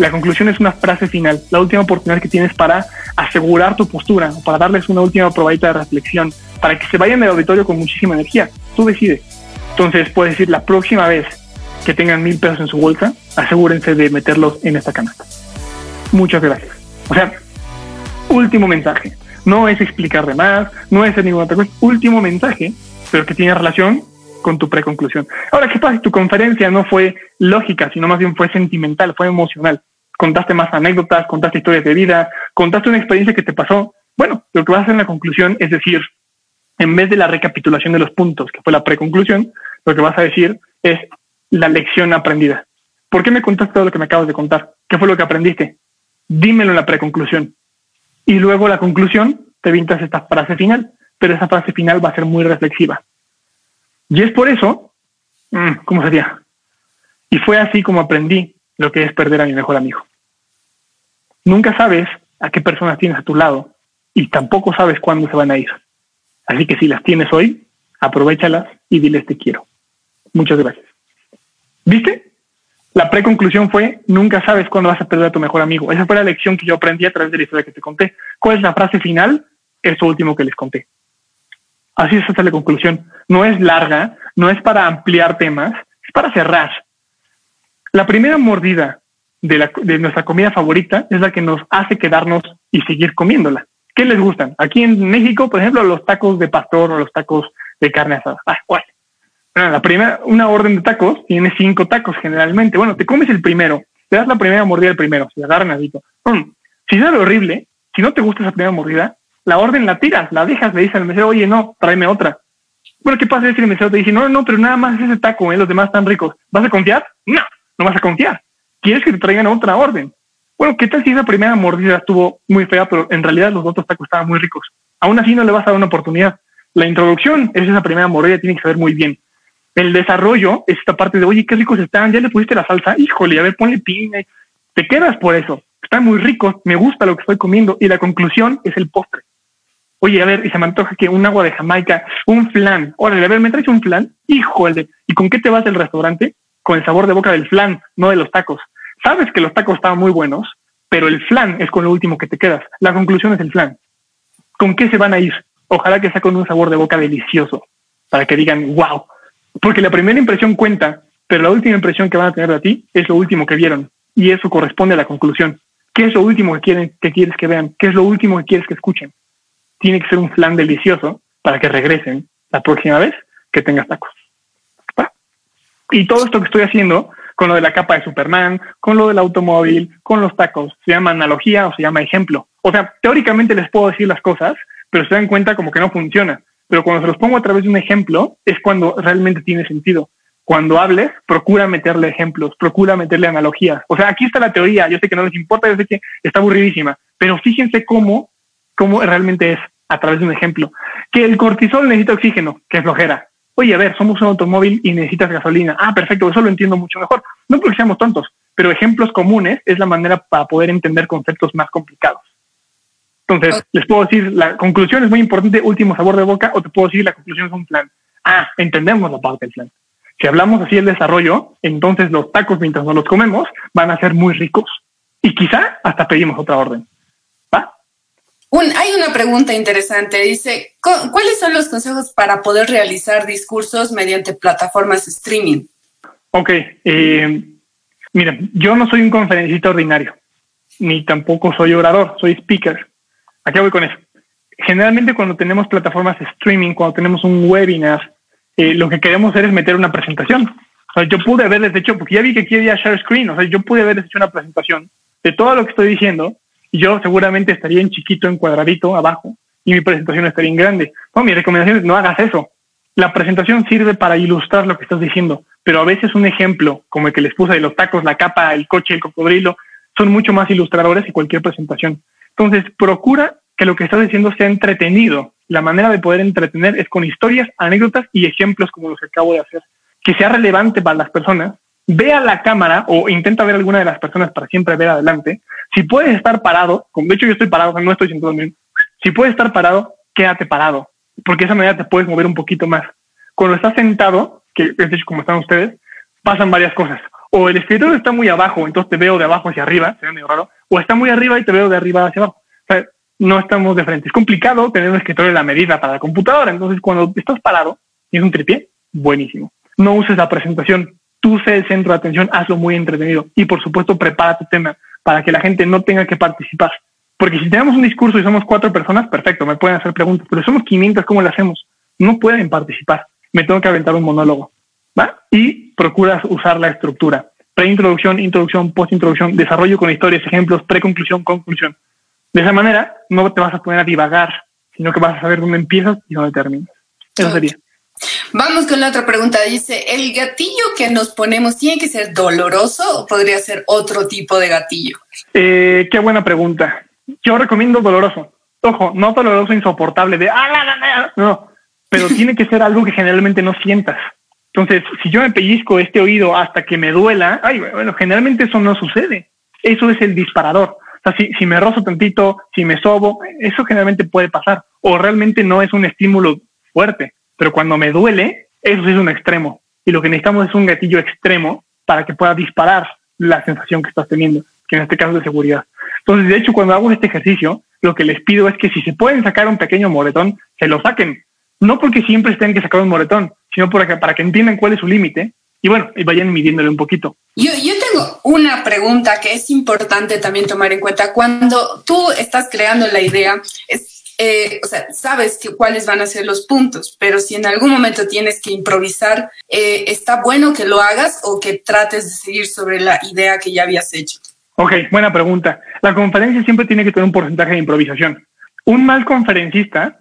La conclusión es una frase final, la última oportunidad que tienes para asegurar tu postura, para darles una última probadita de reflexión, para que se vayan del auditorio con muchísima energía. Tú decides. Entonces puedes decir, la próxima vez que tengan $1,000 en su bolsa, asegúrense de meterlos en esta canasta. Muchas gracias. O sea, último mensaje. No es explicar de más, no es hacer ninguna otra cosa. Último mensaje, pero que tiene relación con tu preconclusión. Ahora, ¿qué pasa si tu conferencia no fue lógica, sino más bien fue sentimental, fue emocional? Contaste más anécdotas, contaste historias de vida, contaste una experiencia que te pasó. Bueno, lo que vas a hacer en la conclusión es decir, en vez de la recapitulación de los puntos, que fue la preconclusión, lo que vas a decir es la lección aprendida. ¿Por qué me contaste todo lo que me acabas de contar? ¿Qué fue lo que aprendiste? Dímelo en la preconclusión. Y luego la conclusión, te vintas esta frase final, pero esa frase final va a ser muy reflexiva. Y es por eso, ¿cómo sería? Y fue así como aprendí lo que es perder a mi mejor amigo. Nunca sabes a qué personas tienes a tu lado y tampoco sabes cuándo se van a ir. Así que si las tienes hoy, aprovéchalas y diles te quiero. Muchas gracias. ¿Viste? La preconclusión fue, nunca sabes cuándo vas a perder a tu mejor amigo. Esa fue la lección que yo aprendí a través de la historia que te conté. ¿Cuál es la frase final? Eso último que les conté. Así es hasta la conclusión. No es larga, no es para ampliar temas, es para cerrar. La primera mordida de nuestra comida favorita es la que nos hace quedarnos y seguir comiéndola. ¿Qué les gustan? Aquí en México, por ejemplo, los tacos de pastor o los tacos de carne asada. Ah, ¿cuál? Bueno, una orden de tacos tiene 5 tacos generalmente. Bueno, te comes el primero, te das la primera mordida del primero, se agarran así. Si sabe horrible, si no te gusta esa primera mordida, la orden la tiras, la dejas, le dices al mesero, oye, no, tráeme otra. Bueno, ¿qué pasa si el mesero te dice, no, pero nada más ese taco, los demás están ricos? ¿Vas a confiar? No vas a confiar. ¿Quieres que te traigan otra orden? Bueno, ¿qué tal si esa primera mordida estuvo muy fea, pero en realidad los otros tacos estaban muy ricos? Aún así no le vas a dar una oportunidad. La introducción es esa primera mordida, tiene que saber muy bien. El desarrollo es esta parte de, oye, qué ricos están, ya le pusiste la salsa, híjole, a ver, ponle piña. Te quedas por eso. Están muy ricos, me gusta lo que estoy comiendo. Y la conclusión es el postre. Oye, a ver, y se me antoja que un agua de Jamaica, un flan. Órale, a ver, ¿me traes un flan? Híjole. ¿Y con qué te vas del restaurante? Con el sabor de boca del flan, no de los tacos. Sabes que los tacos estaban muy buenos, pero el flan es con lo último que te quedas. La conclusión es el flan. ¿Con qué se van a ir? Ojalá que sea con un sabor de boca delicioso, para que digan, wow. Porque la primera impresión cuenta, pero la última impresión que van a tener de ti es lo último que vieron. Y eso corresponde a la conclusión. ¿Qué es lo último que quieres que vean? ¿Qué es lo último que quieres que escuchen? Tiene que ser un flan delicioso para que regresen la próxima vez que tengas tacos. ¿Va? Y todo esto que estoy haciendo, con lo de la capa de Superman, con lo del automóvil, con los tacos, se llama analogía o se llama ejemplo. O sea, teóricamente les puedo decir las cosas, pero se dan cuenta como que no funciona. Pero cuando se los pongo a través de un ejemplo, es cuando realmente tiene sentido. Cuando hables, procura meterle ejemplos, procura meterle analogías. O sea, aquí está la teoría, yo sé que no les importa, yo sé que está aburridísima, pero fíjense cómo realmente es a través de un ejemplo. Que el cortisol necesita oxígeno, que es flojera. Oye, a ver, somos un automóvil y necesitas gasolina. Ah, perfecto, eso lo entiendo mucho mejor. No porque seamos tontos, pero ejemplos comunes es la manera para poder entender conceptos más complicados. Entonces, les puedo decir, la conclusión es muy importante, último sabor de boca, o te puedo decir, la conclusión es un plan. ah, entendemos la parte del plan. Si hablamos así del desarrollo, entonces los tacos, mientras no los comemos, van a ser muy ricos. Y quizá hasta pedimos otra orden. ¿Va? Hay una pregunta interesante. Dice, ¿cuáles son los consejos para poder realizar discursos mediante plataformas streaming? Ok. Mira, yo no soy un conferencista ordinario, ni tampoco soy orador, soy speaker. ¿A qué voy con eso? Generalmente cuando tenemos plataformas streaming, cuando tenemos un webinar, lo que queremos hacer es meter una presentación. O sea, yo pude haberles hecho, porque ya vi que aquí había share screen, o sea, yo pude haberles hecho una presentación de todo lo que estoy diciendo y yo seguramente estaría en chiquito, en cuadradito, abajo, y mi presentación estaría en grande. No, mi recomendación es no hagas eso. La presentación sirve para ilustrar lo que estás diciendo, pero a veces un ejemplo, como el que les puse de los tacos, la capa, el coche, el cocodrilo, son mucho más ilustradores que cualquier presentación. Entonces, procura que lo que estás diciendo sea entretenido. La manera de poder entretener es con historias, anécdotas y ejemplos como los que acabo de hacer. Que sea relevante para las personas. Ve a la cámara o intenta ver a alguna de las personas para siempre ver adelante. Si puedes estar parado, como de hecho yo estoy parado, o sea, no estoy sentado bien. Si puedes estar parado, quédate parado, porque de esa manera te puedes mover un poquito más. Cuando estás sentado, que es de hecho como están ustedes, pasan varias cosas. O el escritorio está muy abajo, entonces te veo de abajo hacia arriba, se ve medio raro. O está muy arriba y te veo de arriba hacia abajo. O sea, no estamos de frente. Es complicado tener un escritorio a la medida para la computadora. Entonces, cuando estás parado y es un tripié, buenísimo. No uses la presentación. Tú sé el centro de atención, hazlo muy entretenido. Y, por supuesto, prepara tu tema para que la gente no tenga que participar. Porque si tenemos un discurso y somos 4 personas, perfecto, me pueden hacer preguntas. Pero somos 500, ¿cómo lo hacemos? No pueden participar. Me tengo que aventar un monólogo. ¿Va? Y procuras usar la estructura. Preintroducción, introducción, postintroducción, desarrollo con historias, ejemplos, preconclusión, conclusión. De esa manera no te vas a poner a divagar, sino que vas a saber dónde empiezas y dónde terminas. Eso sería. Vamos con la otra pregunta. Dice, ¿el gatillo que nos ponemos tiene que ser doloroso o podría ser otro tipo de gatillo? Qué buena pregunta. Yo recomiendo doloroso. Ojo, no doloroso insoportable de... No, pero tiene que ser algo que generalmente no sientas. Entonces, si yo me pellizco este oído hasta que me duela, ay, bueno, generalmente eso no sucede. Eso es el disparador. O sea, si me rozo tantito, si me sobo, eso generalmente puede pasar. O realmente no es un estímulo fuerte. Pero cuando me duele, eso sí es un extremo. Y lo que necesitamos es un gatillo extremo para que pueda disparar la sensación que estás teniendo, que en este caso es de seguridad. Entonces, de hecho, cuando hago este ejercicio, lo que les pido es que si se pueden sacar un pequeño moretón, se lo saquen. No porque siempre tengan que sacar un moretón, sino para que entiendan cuál es su límite. Y bueno, y vayan midiéndole un poquito. Yo tengo una pregunta que es importante también tomar en cuenta. Cuando tú estás creando la idea, sabes cuáles van a ser los puntos, pero si en algún momento tienes que improvisar, ¿está bueno que lo hagas o que trates de seguir sobre la idea que ya habías hecho? Ok, buena pregunta. La conferencia siempre tiene que tener un porcentaje de improvisación. Un mal conferencista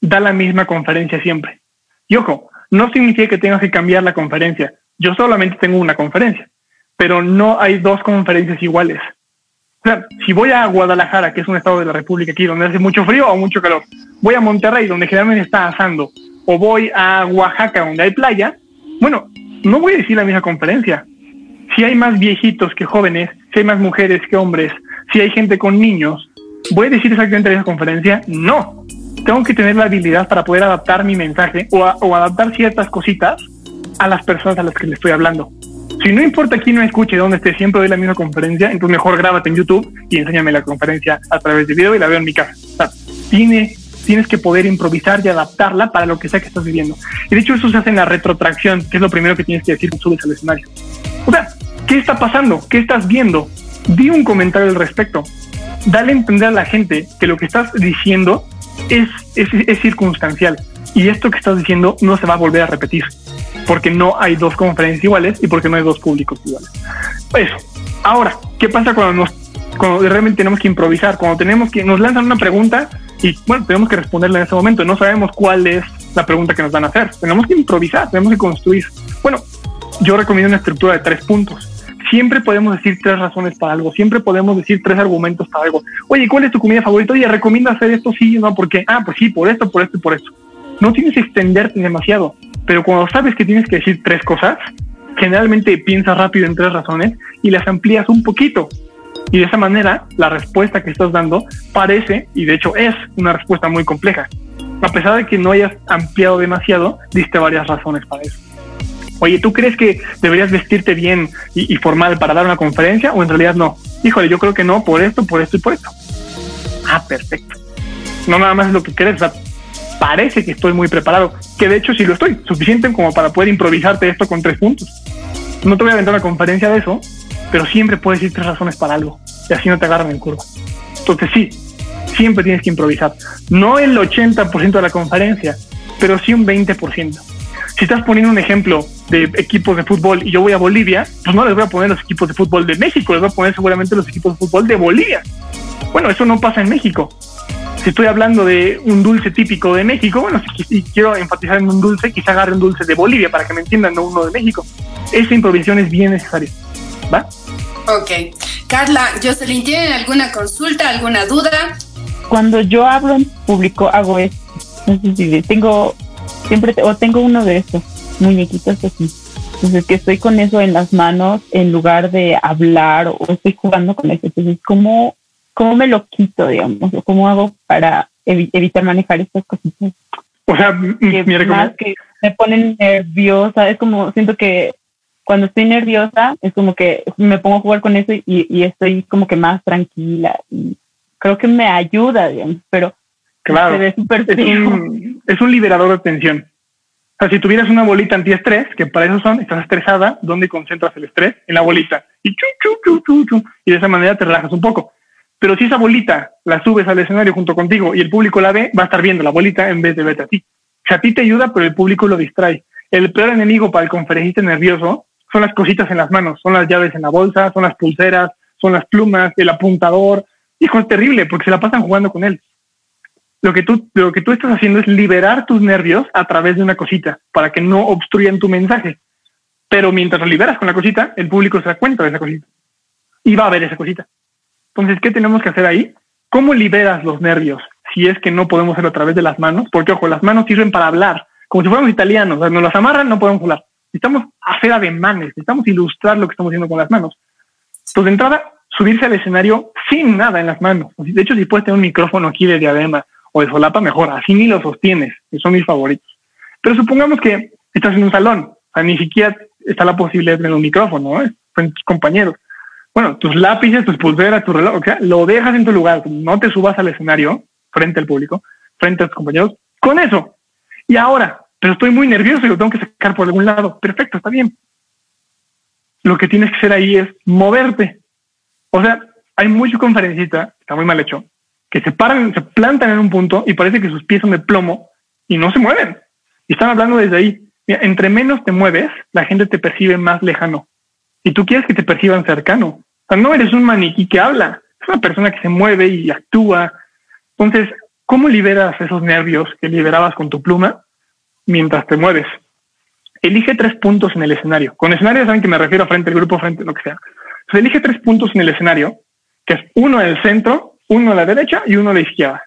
da la misma conferencia siempre. Y ojo, no significa que tengas que cambiar la conferencia. Yo solamente tengo una conferencia, pero no hay 2 conferencias iguales. O sea, si voy a Guadalajara, que es un estado de la República aquí donde hace mucho frío o mucho calor, voy a Monterrey, donde generalmente está asando, o voy a Oaxaca, donde hay playa, bueno, no voy a decir la misma conferencia. Si hay más viejitos que jóvenes, si hay más mujeres que hombres, si hay gente con niños, ¿voy a decir exactamente la misma conferencia? No. Tengo que tener la habilidad para poder adaptar mi mensaje o adaptar ciertas cositas a las personas a las que le estoy hablando. Si no importa quién me escuche, dónde esté, siempre doy la misma conferencia, entonces mejor grábate en YouTube y enséñame la conferencia a través de video y la veo en mi casa. O sea, tienes que poder improvisar y adaptarla para lo que sea que estás viviendo. Y de hecho eso se hace en la retrotracción, que es lo primero que tienes que decir cuando subes al escenario. O sea, ¿qué está pasando? ¿Qué estás viendo? Di un comentario al respecto. Dale a entender a la gente que lo que estás diciendo es circunstancial y esto que estás diciendo no se va a volver a repetir. Porque no hay 2 conferencias iguales y porque no hay 2 públicos iguales. Eso. Ahora, ¿qué pasa cuando realmente tenemos que improvisar? Cuando nos lanzan una pregunta y, bueno, tenemos que responderla en ese momento. No sabemos cuál es la pregunta que nos van a hacer. Tenemos que improvisar, tenemos que construir. Bueno, yo recomiendo una estructura de 3 puntos. Siempre podemos decir 3 razones para algo. Siempre podemos decir 3 argumentos para algo. Oye, ¿cuál es tu comida favorita? Oye, ¿recomienda hacer esto? Sí, no, ¿por qué? Ah, pues sí, por esto y por esto. No tienes que extenderte demasiado. Pero cuando sabes que tienes que decir 3 cosas, generalmente piensas rápido en 3 razones y las amplías un poquito. Y de esa manera, la respuesta que estás dando parece, y de hecho es, una respuesta muy compleja. a pesar de que no hayas ampliado demasiado, diste varias razones para eso. Oye, ¿tú crees que deberías vestirte bien y formal para dar una conferencia o en realidad no? Híjole, yo creo que no, por esto y por esto. Ah, perfecto. No nada más es lo que crees, o sea, parece que estoy muy preparado, que de hecho sí lo estoy, suficiente como para poder improvisarte esto con 3 puntos. No te voy a aventar una conferencia de eso, pero siempre puedes decir 3 razones para algo y así no te agarran en curva. Entonces sí, siempre tienes que improvisar. No el 80% de la conferencia, pero sí un 20%. Si estás poniendo un ejemplo de equipos de fútbol y yo voy a Bolivia, pues no les voy a poner los equipos de fútbol de México, les voy a poner seguramente los equipos de fútbol de Bolivia. Bueno, eso no pasa en México. Si estoy hablando de un dulce típico de México, bueno, si quiero enfatizar en un dulce, quizá agarre un dulce de Bolivia para que me entiendan, no uno de México. Esa improvisación es bien necesaria, ¿va? Ok. Carla, Jocelyn, ¿tienen alguna consulta, alguna duda? Cuando yo hablo en público hago esto. No sé si tengo... siempre tengo uno de estos muñequitos así. Entonces que estoy con eso en las manos en lugar de hablar o estoy jugando con eso. Entonces, ¿cómo me lo quito, digamos? ¿O cómo hago para evitar manejar estas cositas? O sea, que me ponen nerviosa. Es como, siento que cuando estoy nerviosa es como que me pongo a jugar con eso y estoy como que más tranquila. Y creo que me ayuda, digamos, pero... Claro, es un liberador de tensión. O sea, si tuvieras una bolita antiestrés, que para eso son, estás estresada, ¿dónde concentras el estrés? En la bolita. Y y de esa manera te relajas un poco. Pero si esa bolita la subes al escenario junto contigo y el público la ve, va a estar viendo la bolita en vez de verte a ti. O sea, a ti te ayuda, pero el público lo distrae. El peor enemigo para el conferencista nervioso son las cositas en las manos, son las llaves en la bolsa, son las pulseras, son las plumas, el apuntador. Hijo, es terrible porque se la pasan jugando con él. Lo que tú estás haciendo es liberar tus nervios a través de una cosita para que no obstruyan tu mensaje. Pero mientras lo liberas con la cosita, el público se da cuenta de esa cosita y va a ver esa cosita. Entonces, ¿qué tenemos que hacer ahí? ¿Cómo liberas los nervios? Si es que no podemos hacerlo a través de las manos, porque ojo, las manos sirven para hablar, como si fuéramos italianos, o sea, nos las amarran, no podemos hablar. Necesitamos hacer ademanes, necesitamos ilustrar lo que estamos haciendo con las manos. Entonces, de entrada, subirse al escenario sin nada en las manos. De hecho, si puedes tener un micrófono aquí de diadema o de solapa, mejor, así ni lo sostienes, que son mis favoritos. Pero supongamos que estás en un salón, o sea, ni siquiera está la posibilidad de tener un micrófono, ¿no? Con tus compañeros. Bueno, tus lápices, tus pulseras, tu reloj, o sea, lo dejas en tu lugar, no te subas al escenario frente al público, frente a tus compañeros, con eso. Y ahora, pero estoy muy nervioso y lo tengo que sacar por algún lado. Perfecto, está bien. Lo que tienes que hacer ahí es moverte. O sea, hay mucho conferencista, está muy mal hecho, que se paran, se plantan en un punto y parece que sus pies son de plomo y no se mueven. Y están hablando desde ahí. Mira, entre menos te mueves, la gente te percibe más lejano. Y tú quieres que te perciban cercano. O sea, no eres un maniquí que habla. Es una persona que se mueve y actúa. Entonces, ¿cómo liberas esos nervios que liberabas con tu pluma mientras te mueves? Elige 3 puntos en el escenario. Con escenario saben que me refiero a frente al grupo, frente a lo que sea. Entonces, elige 3 puntos en el escenario, que es uno en el centro, uno a la derecha y uno a la izquierda.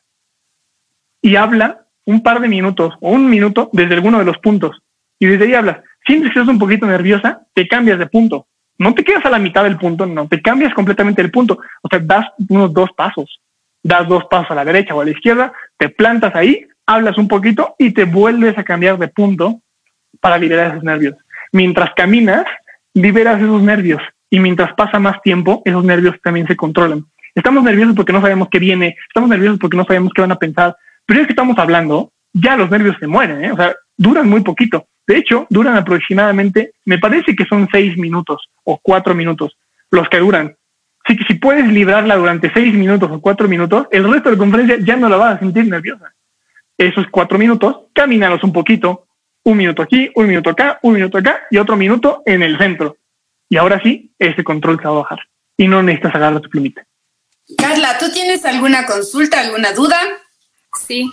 Y habla un par de minutos o un minuto desde alguno de los puntos. Y desde ahí hablas. Siempre que estás un poquito nerviosa, te cambias de punto. No te quedas a la mitad del punto, no. Te cambias completamente el punto. O sea, das unos 2 pasos. Das 2 pasos a la derecha o a la izquierda, te plantas ahí, hablas un poquito y te vuelves a cambiar de punto para liberar esos nervios. Mientras caminas, liberas esos nervios. Y mientras pasa más tiempo, esos nervios también se controlan. Estamos nerviosos porque no sabemos qué viene, estamos nerviosos porque no sabemos qué van a pensar, pero es que estamos hablando, ya los nervios se mueren, ¿eh? O sea, duran muy poquito. De hecho, duran aproximadamente, me parece que son 6 minutos o 4 minutos los que duran. Así que si puedes librarla durante 6 minutos o 4 minutos, el resto de la conferencia ya no la vas a sentir nerviosa. Esos 4 minutos, camínalos un poquito, 1 minuto aquí, 1 minuto acá, 1 minuto acá y otro minuto en el centro. Y ahora sí, ese control se va a bajar y no necesitas agarrar tu plumita. Carla, ¿tú tienes alguna consulta, alguna duda? Sí.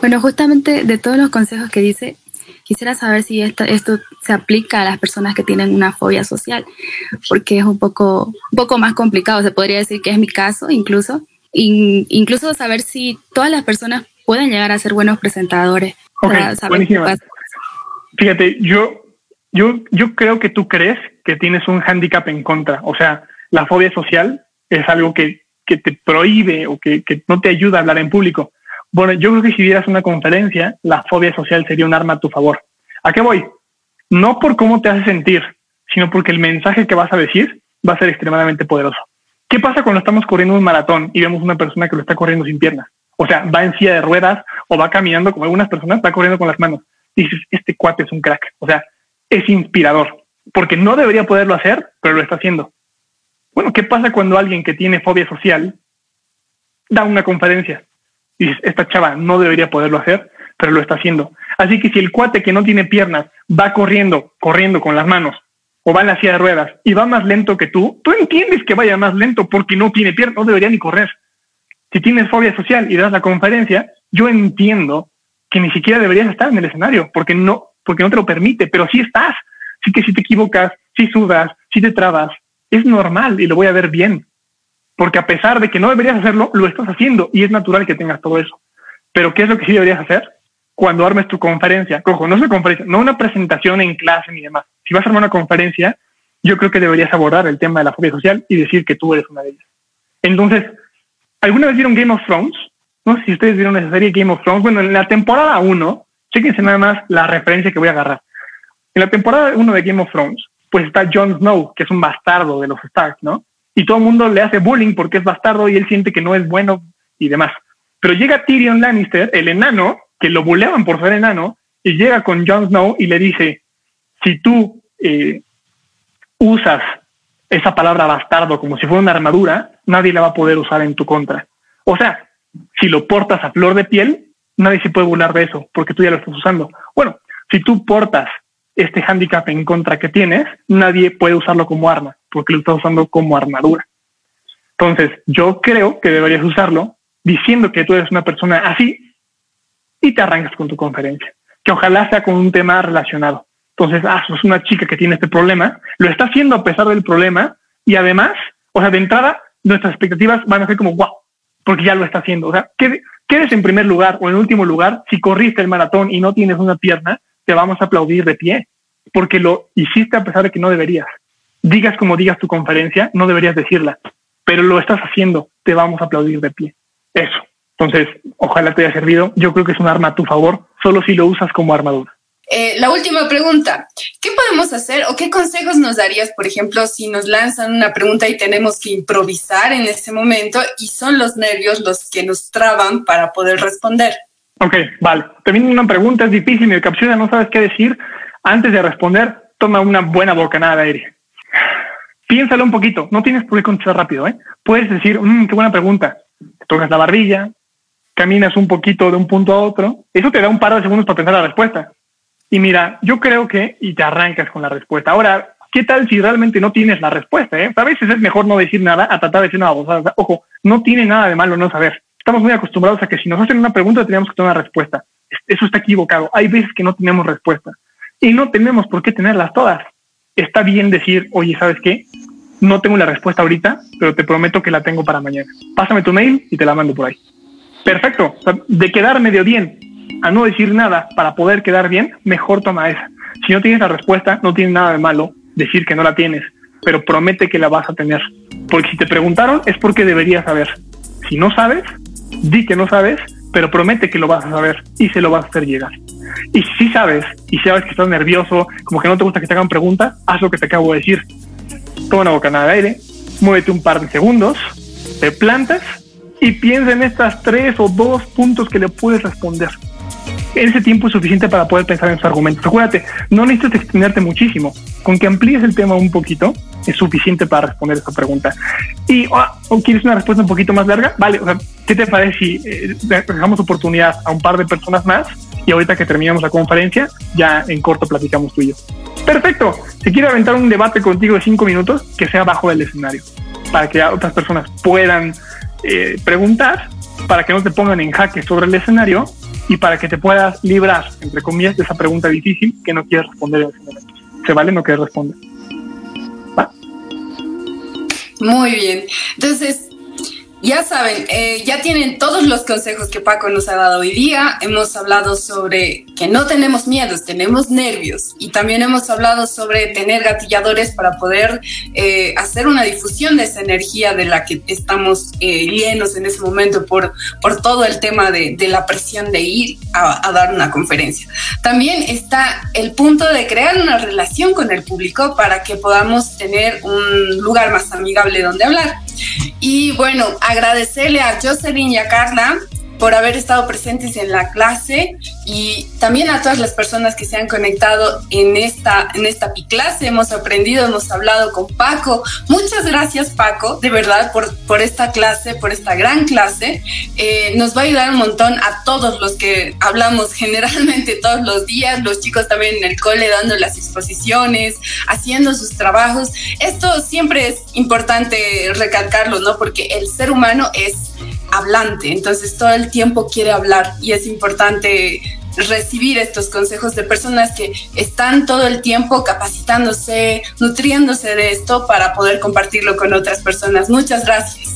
Bueno, justamente de todos los consejos que dice, quisiera saber si esto se aplica a las personas que tienen una fobia social, porque es un poco más complicado. Se podría decir que es mi caso, incluso saber si todas las personas pueden llegar a ser buenos presentadores. Okay, buenísima. Fíjate, yo creo que tú crees que tienes un hándicap en contra. O sea, la fobia social es algo que te prohíbe o que no te ayuda a hablar en público. Bueno, yo creo que si dieras una conferencia, la fobia social sería un arma a tu favor. ¿A qué voy? No por cómo te hace sentir, sino porque el mensaje que vas a decir va a ser extremadamente poderoso. ¿Qué pasa cuando estamos corriendo un maratón y vemos una persona que lo está corriendo sin piernas? O sea, va en silla de ruedas o va caminando, como algunas personas, va corriendo con las manos. Dices, este cuate es un crack. O sea, es inspirador, porque no debería poderlo hacer, pero lo está haciendo. Bueno, ¿qué pasa cuando alguien que tiene fobia social da una conferencia? Dices, esta chava no debería poderlo hacer, pero lo está haciendo. Así que si el cuate que no tiene piernas va corriendo con las manos, o va en la silla de ruedas y va más lento que tú entiendes que vaya más lento porque no tiene piernas, no debería ni correr. Si tienes fobia social y das la conferencia, yo entiendo que ni siquiera deberías estar en el escenario porque no te lo permite, pero sí estás. Así que si te equivocas, si sudas, si te trabas, es normal y lo voy a ver bien. Porque a pesar de que no deberías hacerlo, lo estás haciendo y es natural que tengas todo eso. Pero ¿qué es lo que sí deberías hacer? Cuando armes tu conferencia, cojo, no es una conferencia, no una presentación en clase ni demás. Si vas a armar una conferencia, yo creo que deberías abordar el tema de la fobia social y decir que tú eres una de ellas. Entonces, ¿alguna vez vieron Game of Thrones? No sé si ustedes vieron esa serie Game of Thrones. Bueno, en la temporada 1, chéquense nada más la referencia que voy a agarrar. En la temporada 1 de Game of Thrones, pues está Jon Snow, que es un bastardo de los Stark, ¿no? Y todo el mundo le hace bullying porque es bastardo y él siente que no es bueno y demás. Pero llega Tyrion Lannister, el enano, que lo buleaban por ser enano, y llega con Jon Snow y le dice, si tú usas esa palabra bastardo como si fuera una armadura, nadie la va a poder usar en tu contra. O sea, si lo portas a flor de piel, nadie se puede burlar de eso, porque tú ya lo estás usando. Bueno, si tú portas este hándicap en contra que tienes, nadie puede usarlo como arma, porque lo estás usando como armadura. Entonces, yo creo que deberías usarlo diciendo que tú eres una persona así, y te arrancas con tu conferencia, que ojalá sea con un tema relacionado. Entonces, sos una chica que tiene este problema, lo está haciendo a pesar del problema, y además, o sea, de entrada, nuestras expectativas van a ser como wow, porque ya lo está haciendo. O sea, quedes en primer lugar o en último lugar, si corriste el maratón y no tienes una pierna, te vamos a aplaudir de pie, porque lo hiciste a pesar de que no deberías. Digas como digas tu conferencia, no deberías decirla, pero lo estás haciendo, te vamos a aplaudir de pie. Eso. Entonces, ojalá te haya servido. Yo creo que es un arma a tu favor, solo si lo usas como armadura. La última pregunta. ¿Qué podemos hacer o qué consejos nos darías, por ejemplo, si nos lanzan una pregunta y tenemos que improvisar en ese momento y son los nervios los que nos traban para poder responder? Ok, vale. Te viene una pregunta, es difícil, me capciona, no sabes qué decir. Antes de responder, toma una buena bocanada de aire. Piénsalo un poquito. No tienes por qué contestar rápido, ¿eh? Puedes decir, qué buena pregunta. Te tocas la barbilla, caminas un poquito de un punto a otro, eso te da un par de segundos para pensar la respuesta. Y mira, yo creo que... y te arrancas con la respuesta. Ahora, ¿qué tal si realmente no tienes la respuesta? A veces es mejor no decir nada a tratar de decir una babosada. Ojo, no tiene nada de malo no saber. Estamos muy acostumbrados a que si nos hacen una pregunta tenemos que tener una respuesta. Eso está equivocado. Hay veces que no tenemos respuesta. Y no tenemos por qué tenerlas todas. Está bien decir, oye, ¿sabes qué? No tengo la respuesta ahorita, pero te prometo que la tengo para mañana. Pásame tu mail y te la mando por ahí. Perfecto, de quedar medio bien a no decir nada para poder quedar bien, mejor toma esa. Si no tienes la respuesta, no tiene nada de malo decir que no la tienes, pero promete que la vas a tener. Porque si te preguntaron es porque deberías saber. Si no sabes, di que no sabes, pero promete que lo vas a saber y se lo vas a hacer llegar. Y si sabes, y sabes que estás nervioso, como que no te gusta que te hagan preguntas, haz lo que te acabo de decir. Toma una bocanada de aire, muévete un par de segundos, te plantas, y piensa en estas 3 o 2 puntos que le puedes responder. Ese tiempo es suficiente para poder pensar en sus argumentos. Acuérdate, no necesitas extenderte muchísimo. Con que amplíes el tema un poquito, es suficiente para responder esa pregunta. Y, ¿o quieres una respuesta un poquito más larga? Vale, o sea, ¿qué te parece si dejamos oportunidad a un par de personas más y ahorita que terminamos la conferencia, ya en corto platicamos tú y yo? ¡Perfecto! Si quiero aventar un debate contigo de 5 minutos, que sea bajo del escenario, para que otras personas puedan... preguntar para que no te pongan en jaque sobre el escenario y para que te puedas librar, entre comillas, de esa pregunta difícil que no quieres responder en ese momento. ¿Se vale no quieres responder? ¿Va? Muy bien. Entonces, Ya saben, ya tienen todos los consejos que Paco nos ha dado hoy día. Hemos hablado sobre que no tenemos miedos, tenemos nervios. Y también hemos hablado sobre tener gatilladores para poder hacer una difusión de esa energía de la que estamos llenos en ese momento por todo el tema de la presión de ir a dar una conferencia. También está el punto de crear una relación con el público para que podamos tener un lugar más amigable donde hablar. Y bueno, agradecerle a Jocelyn y a Carla por haber estado presentes en la clase y también a todas las personas que se han conectado en esta clase. Hemos aprendido, hemos hablado con Paco. Muchas gracias, Paco, de verdad, por esta clase, por esta gran clase. Nos va a ayudar un montón a todos los que hablamos generalmente todos los días, los chicos también en el cole dando las exposiciones, haciendo sus trabajos. Esto siempre es importante recalcarlo, ¿no? Porque el ser humano es hablante, entonces todo el tiempo quiere hablar y es importante recibir estos consejos de personas que están todo el tiempo capacitándose, nutriéndose de esto para poder compartirlo con otras personas. Muchas gracias.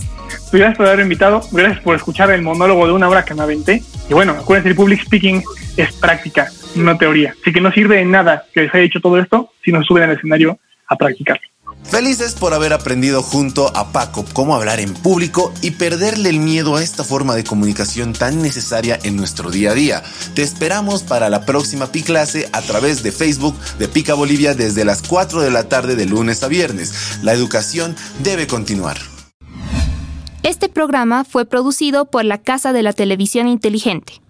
Gracias por haberme invitado, gracias por escuchar el monólogo de una hora que me aventé. Y bueno, acuérdense, el public speaking es práctica, no teoría. Así que no sirve de nada que les haya hecho todo esto si no suben al escenario a practicarlo. Felices por haber aprendido junto a Paco cómo hablar en público y perderle el miedo a esta forma de comunicación tan necesaria en nuestro día a día. Te esperamos para la próxima Pi Clase a través de Facebook de Pica Bolivia desde las 4 de la tarde de lunes a viernes. La educación debe continuar. Este programa fue producido por la Casa de la Televisión Inteligente.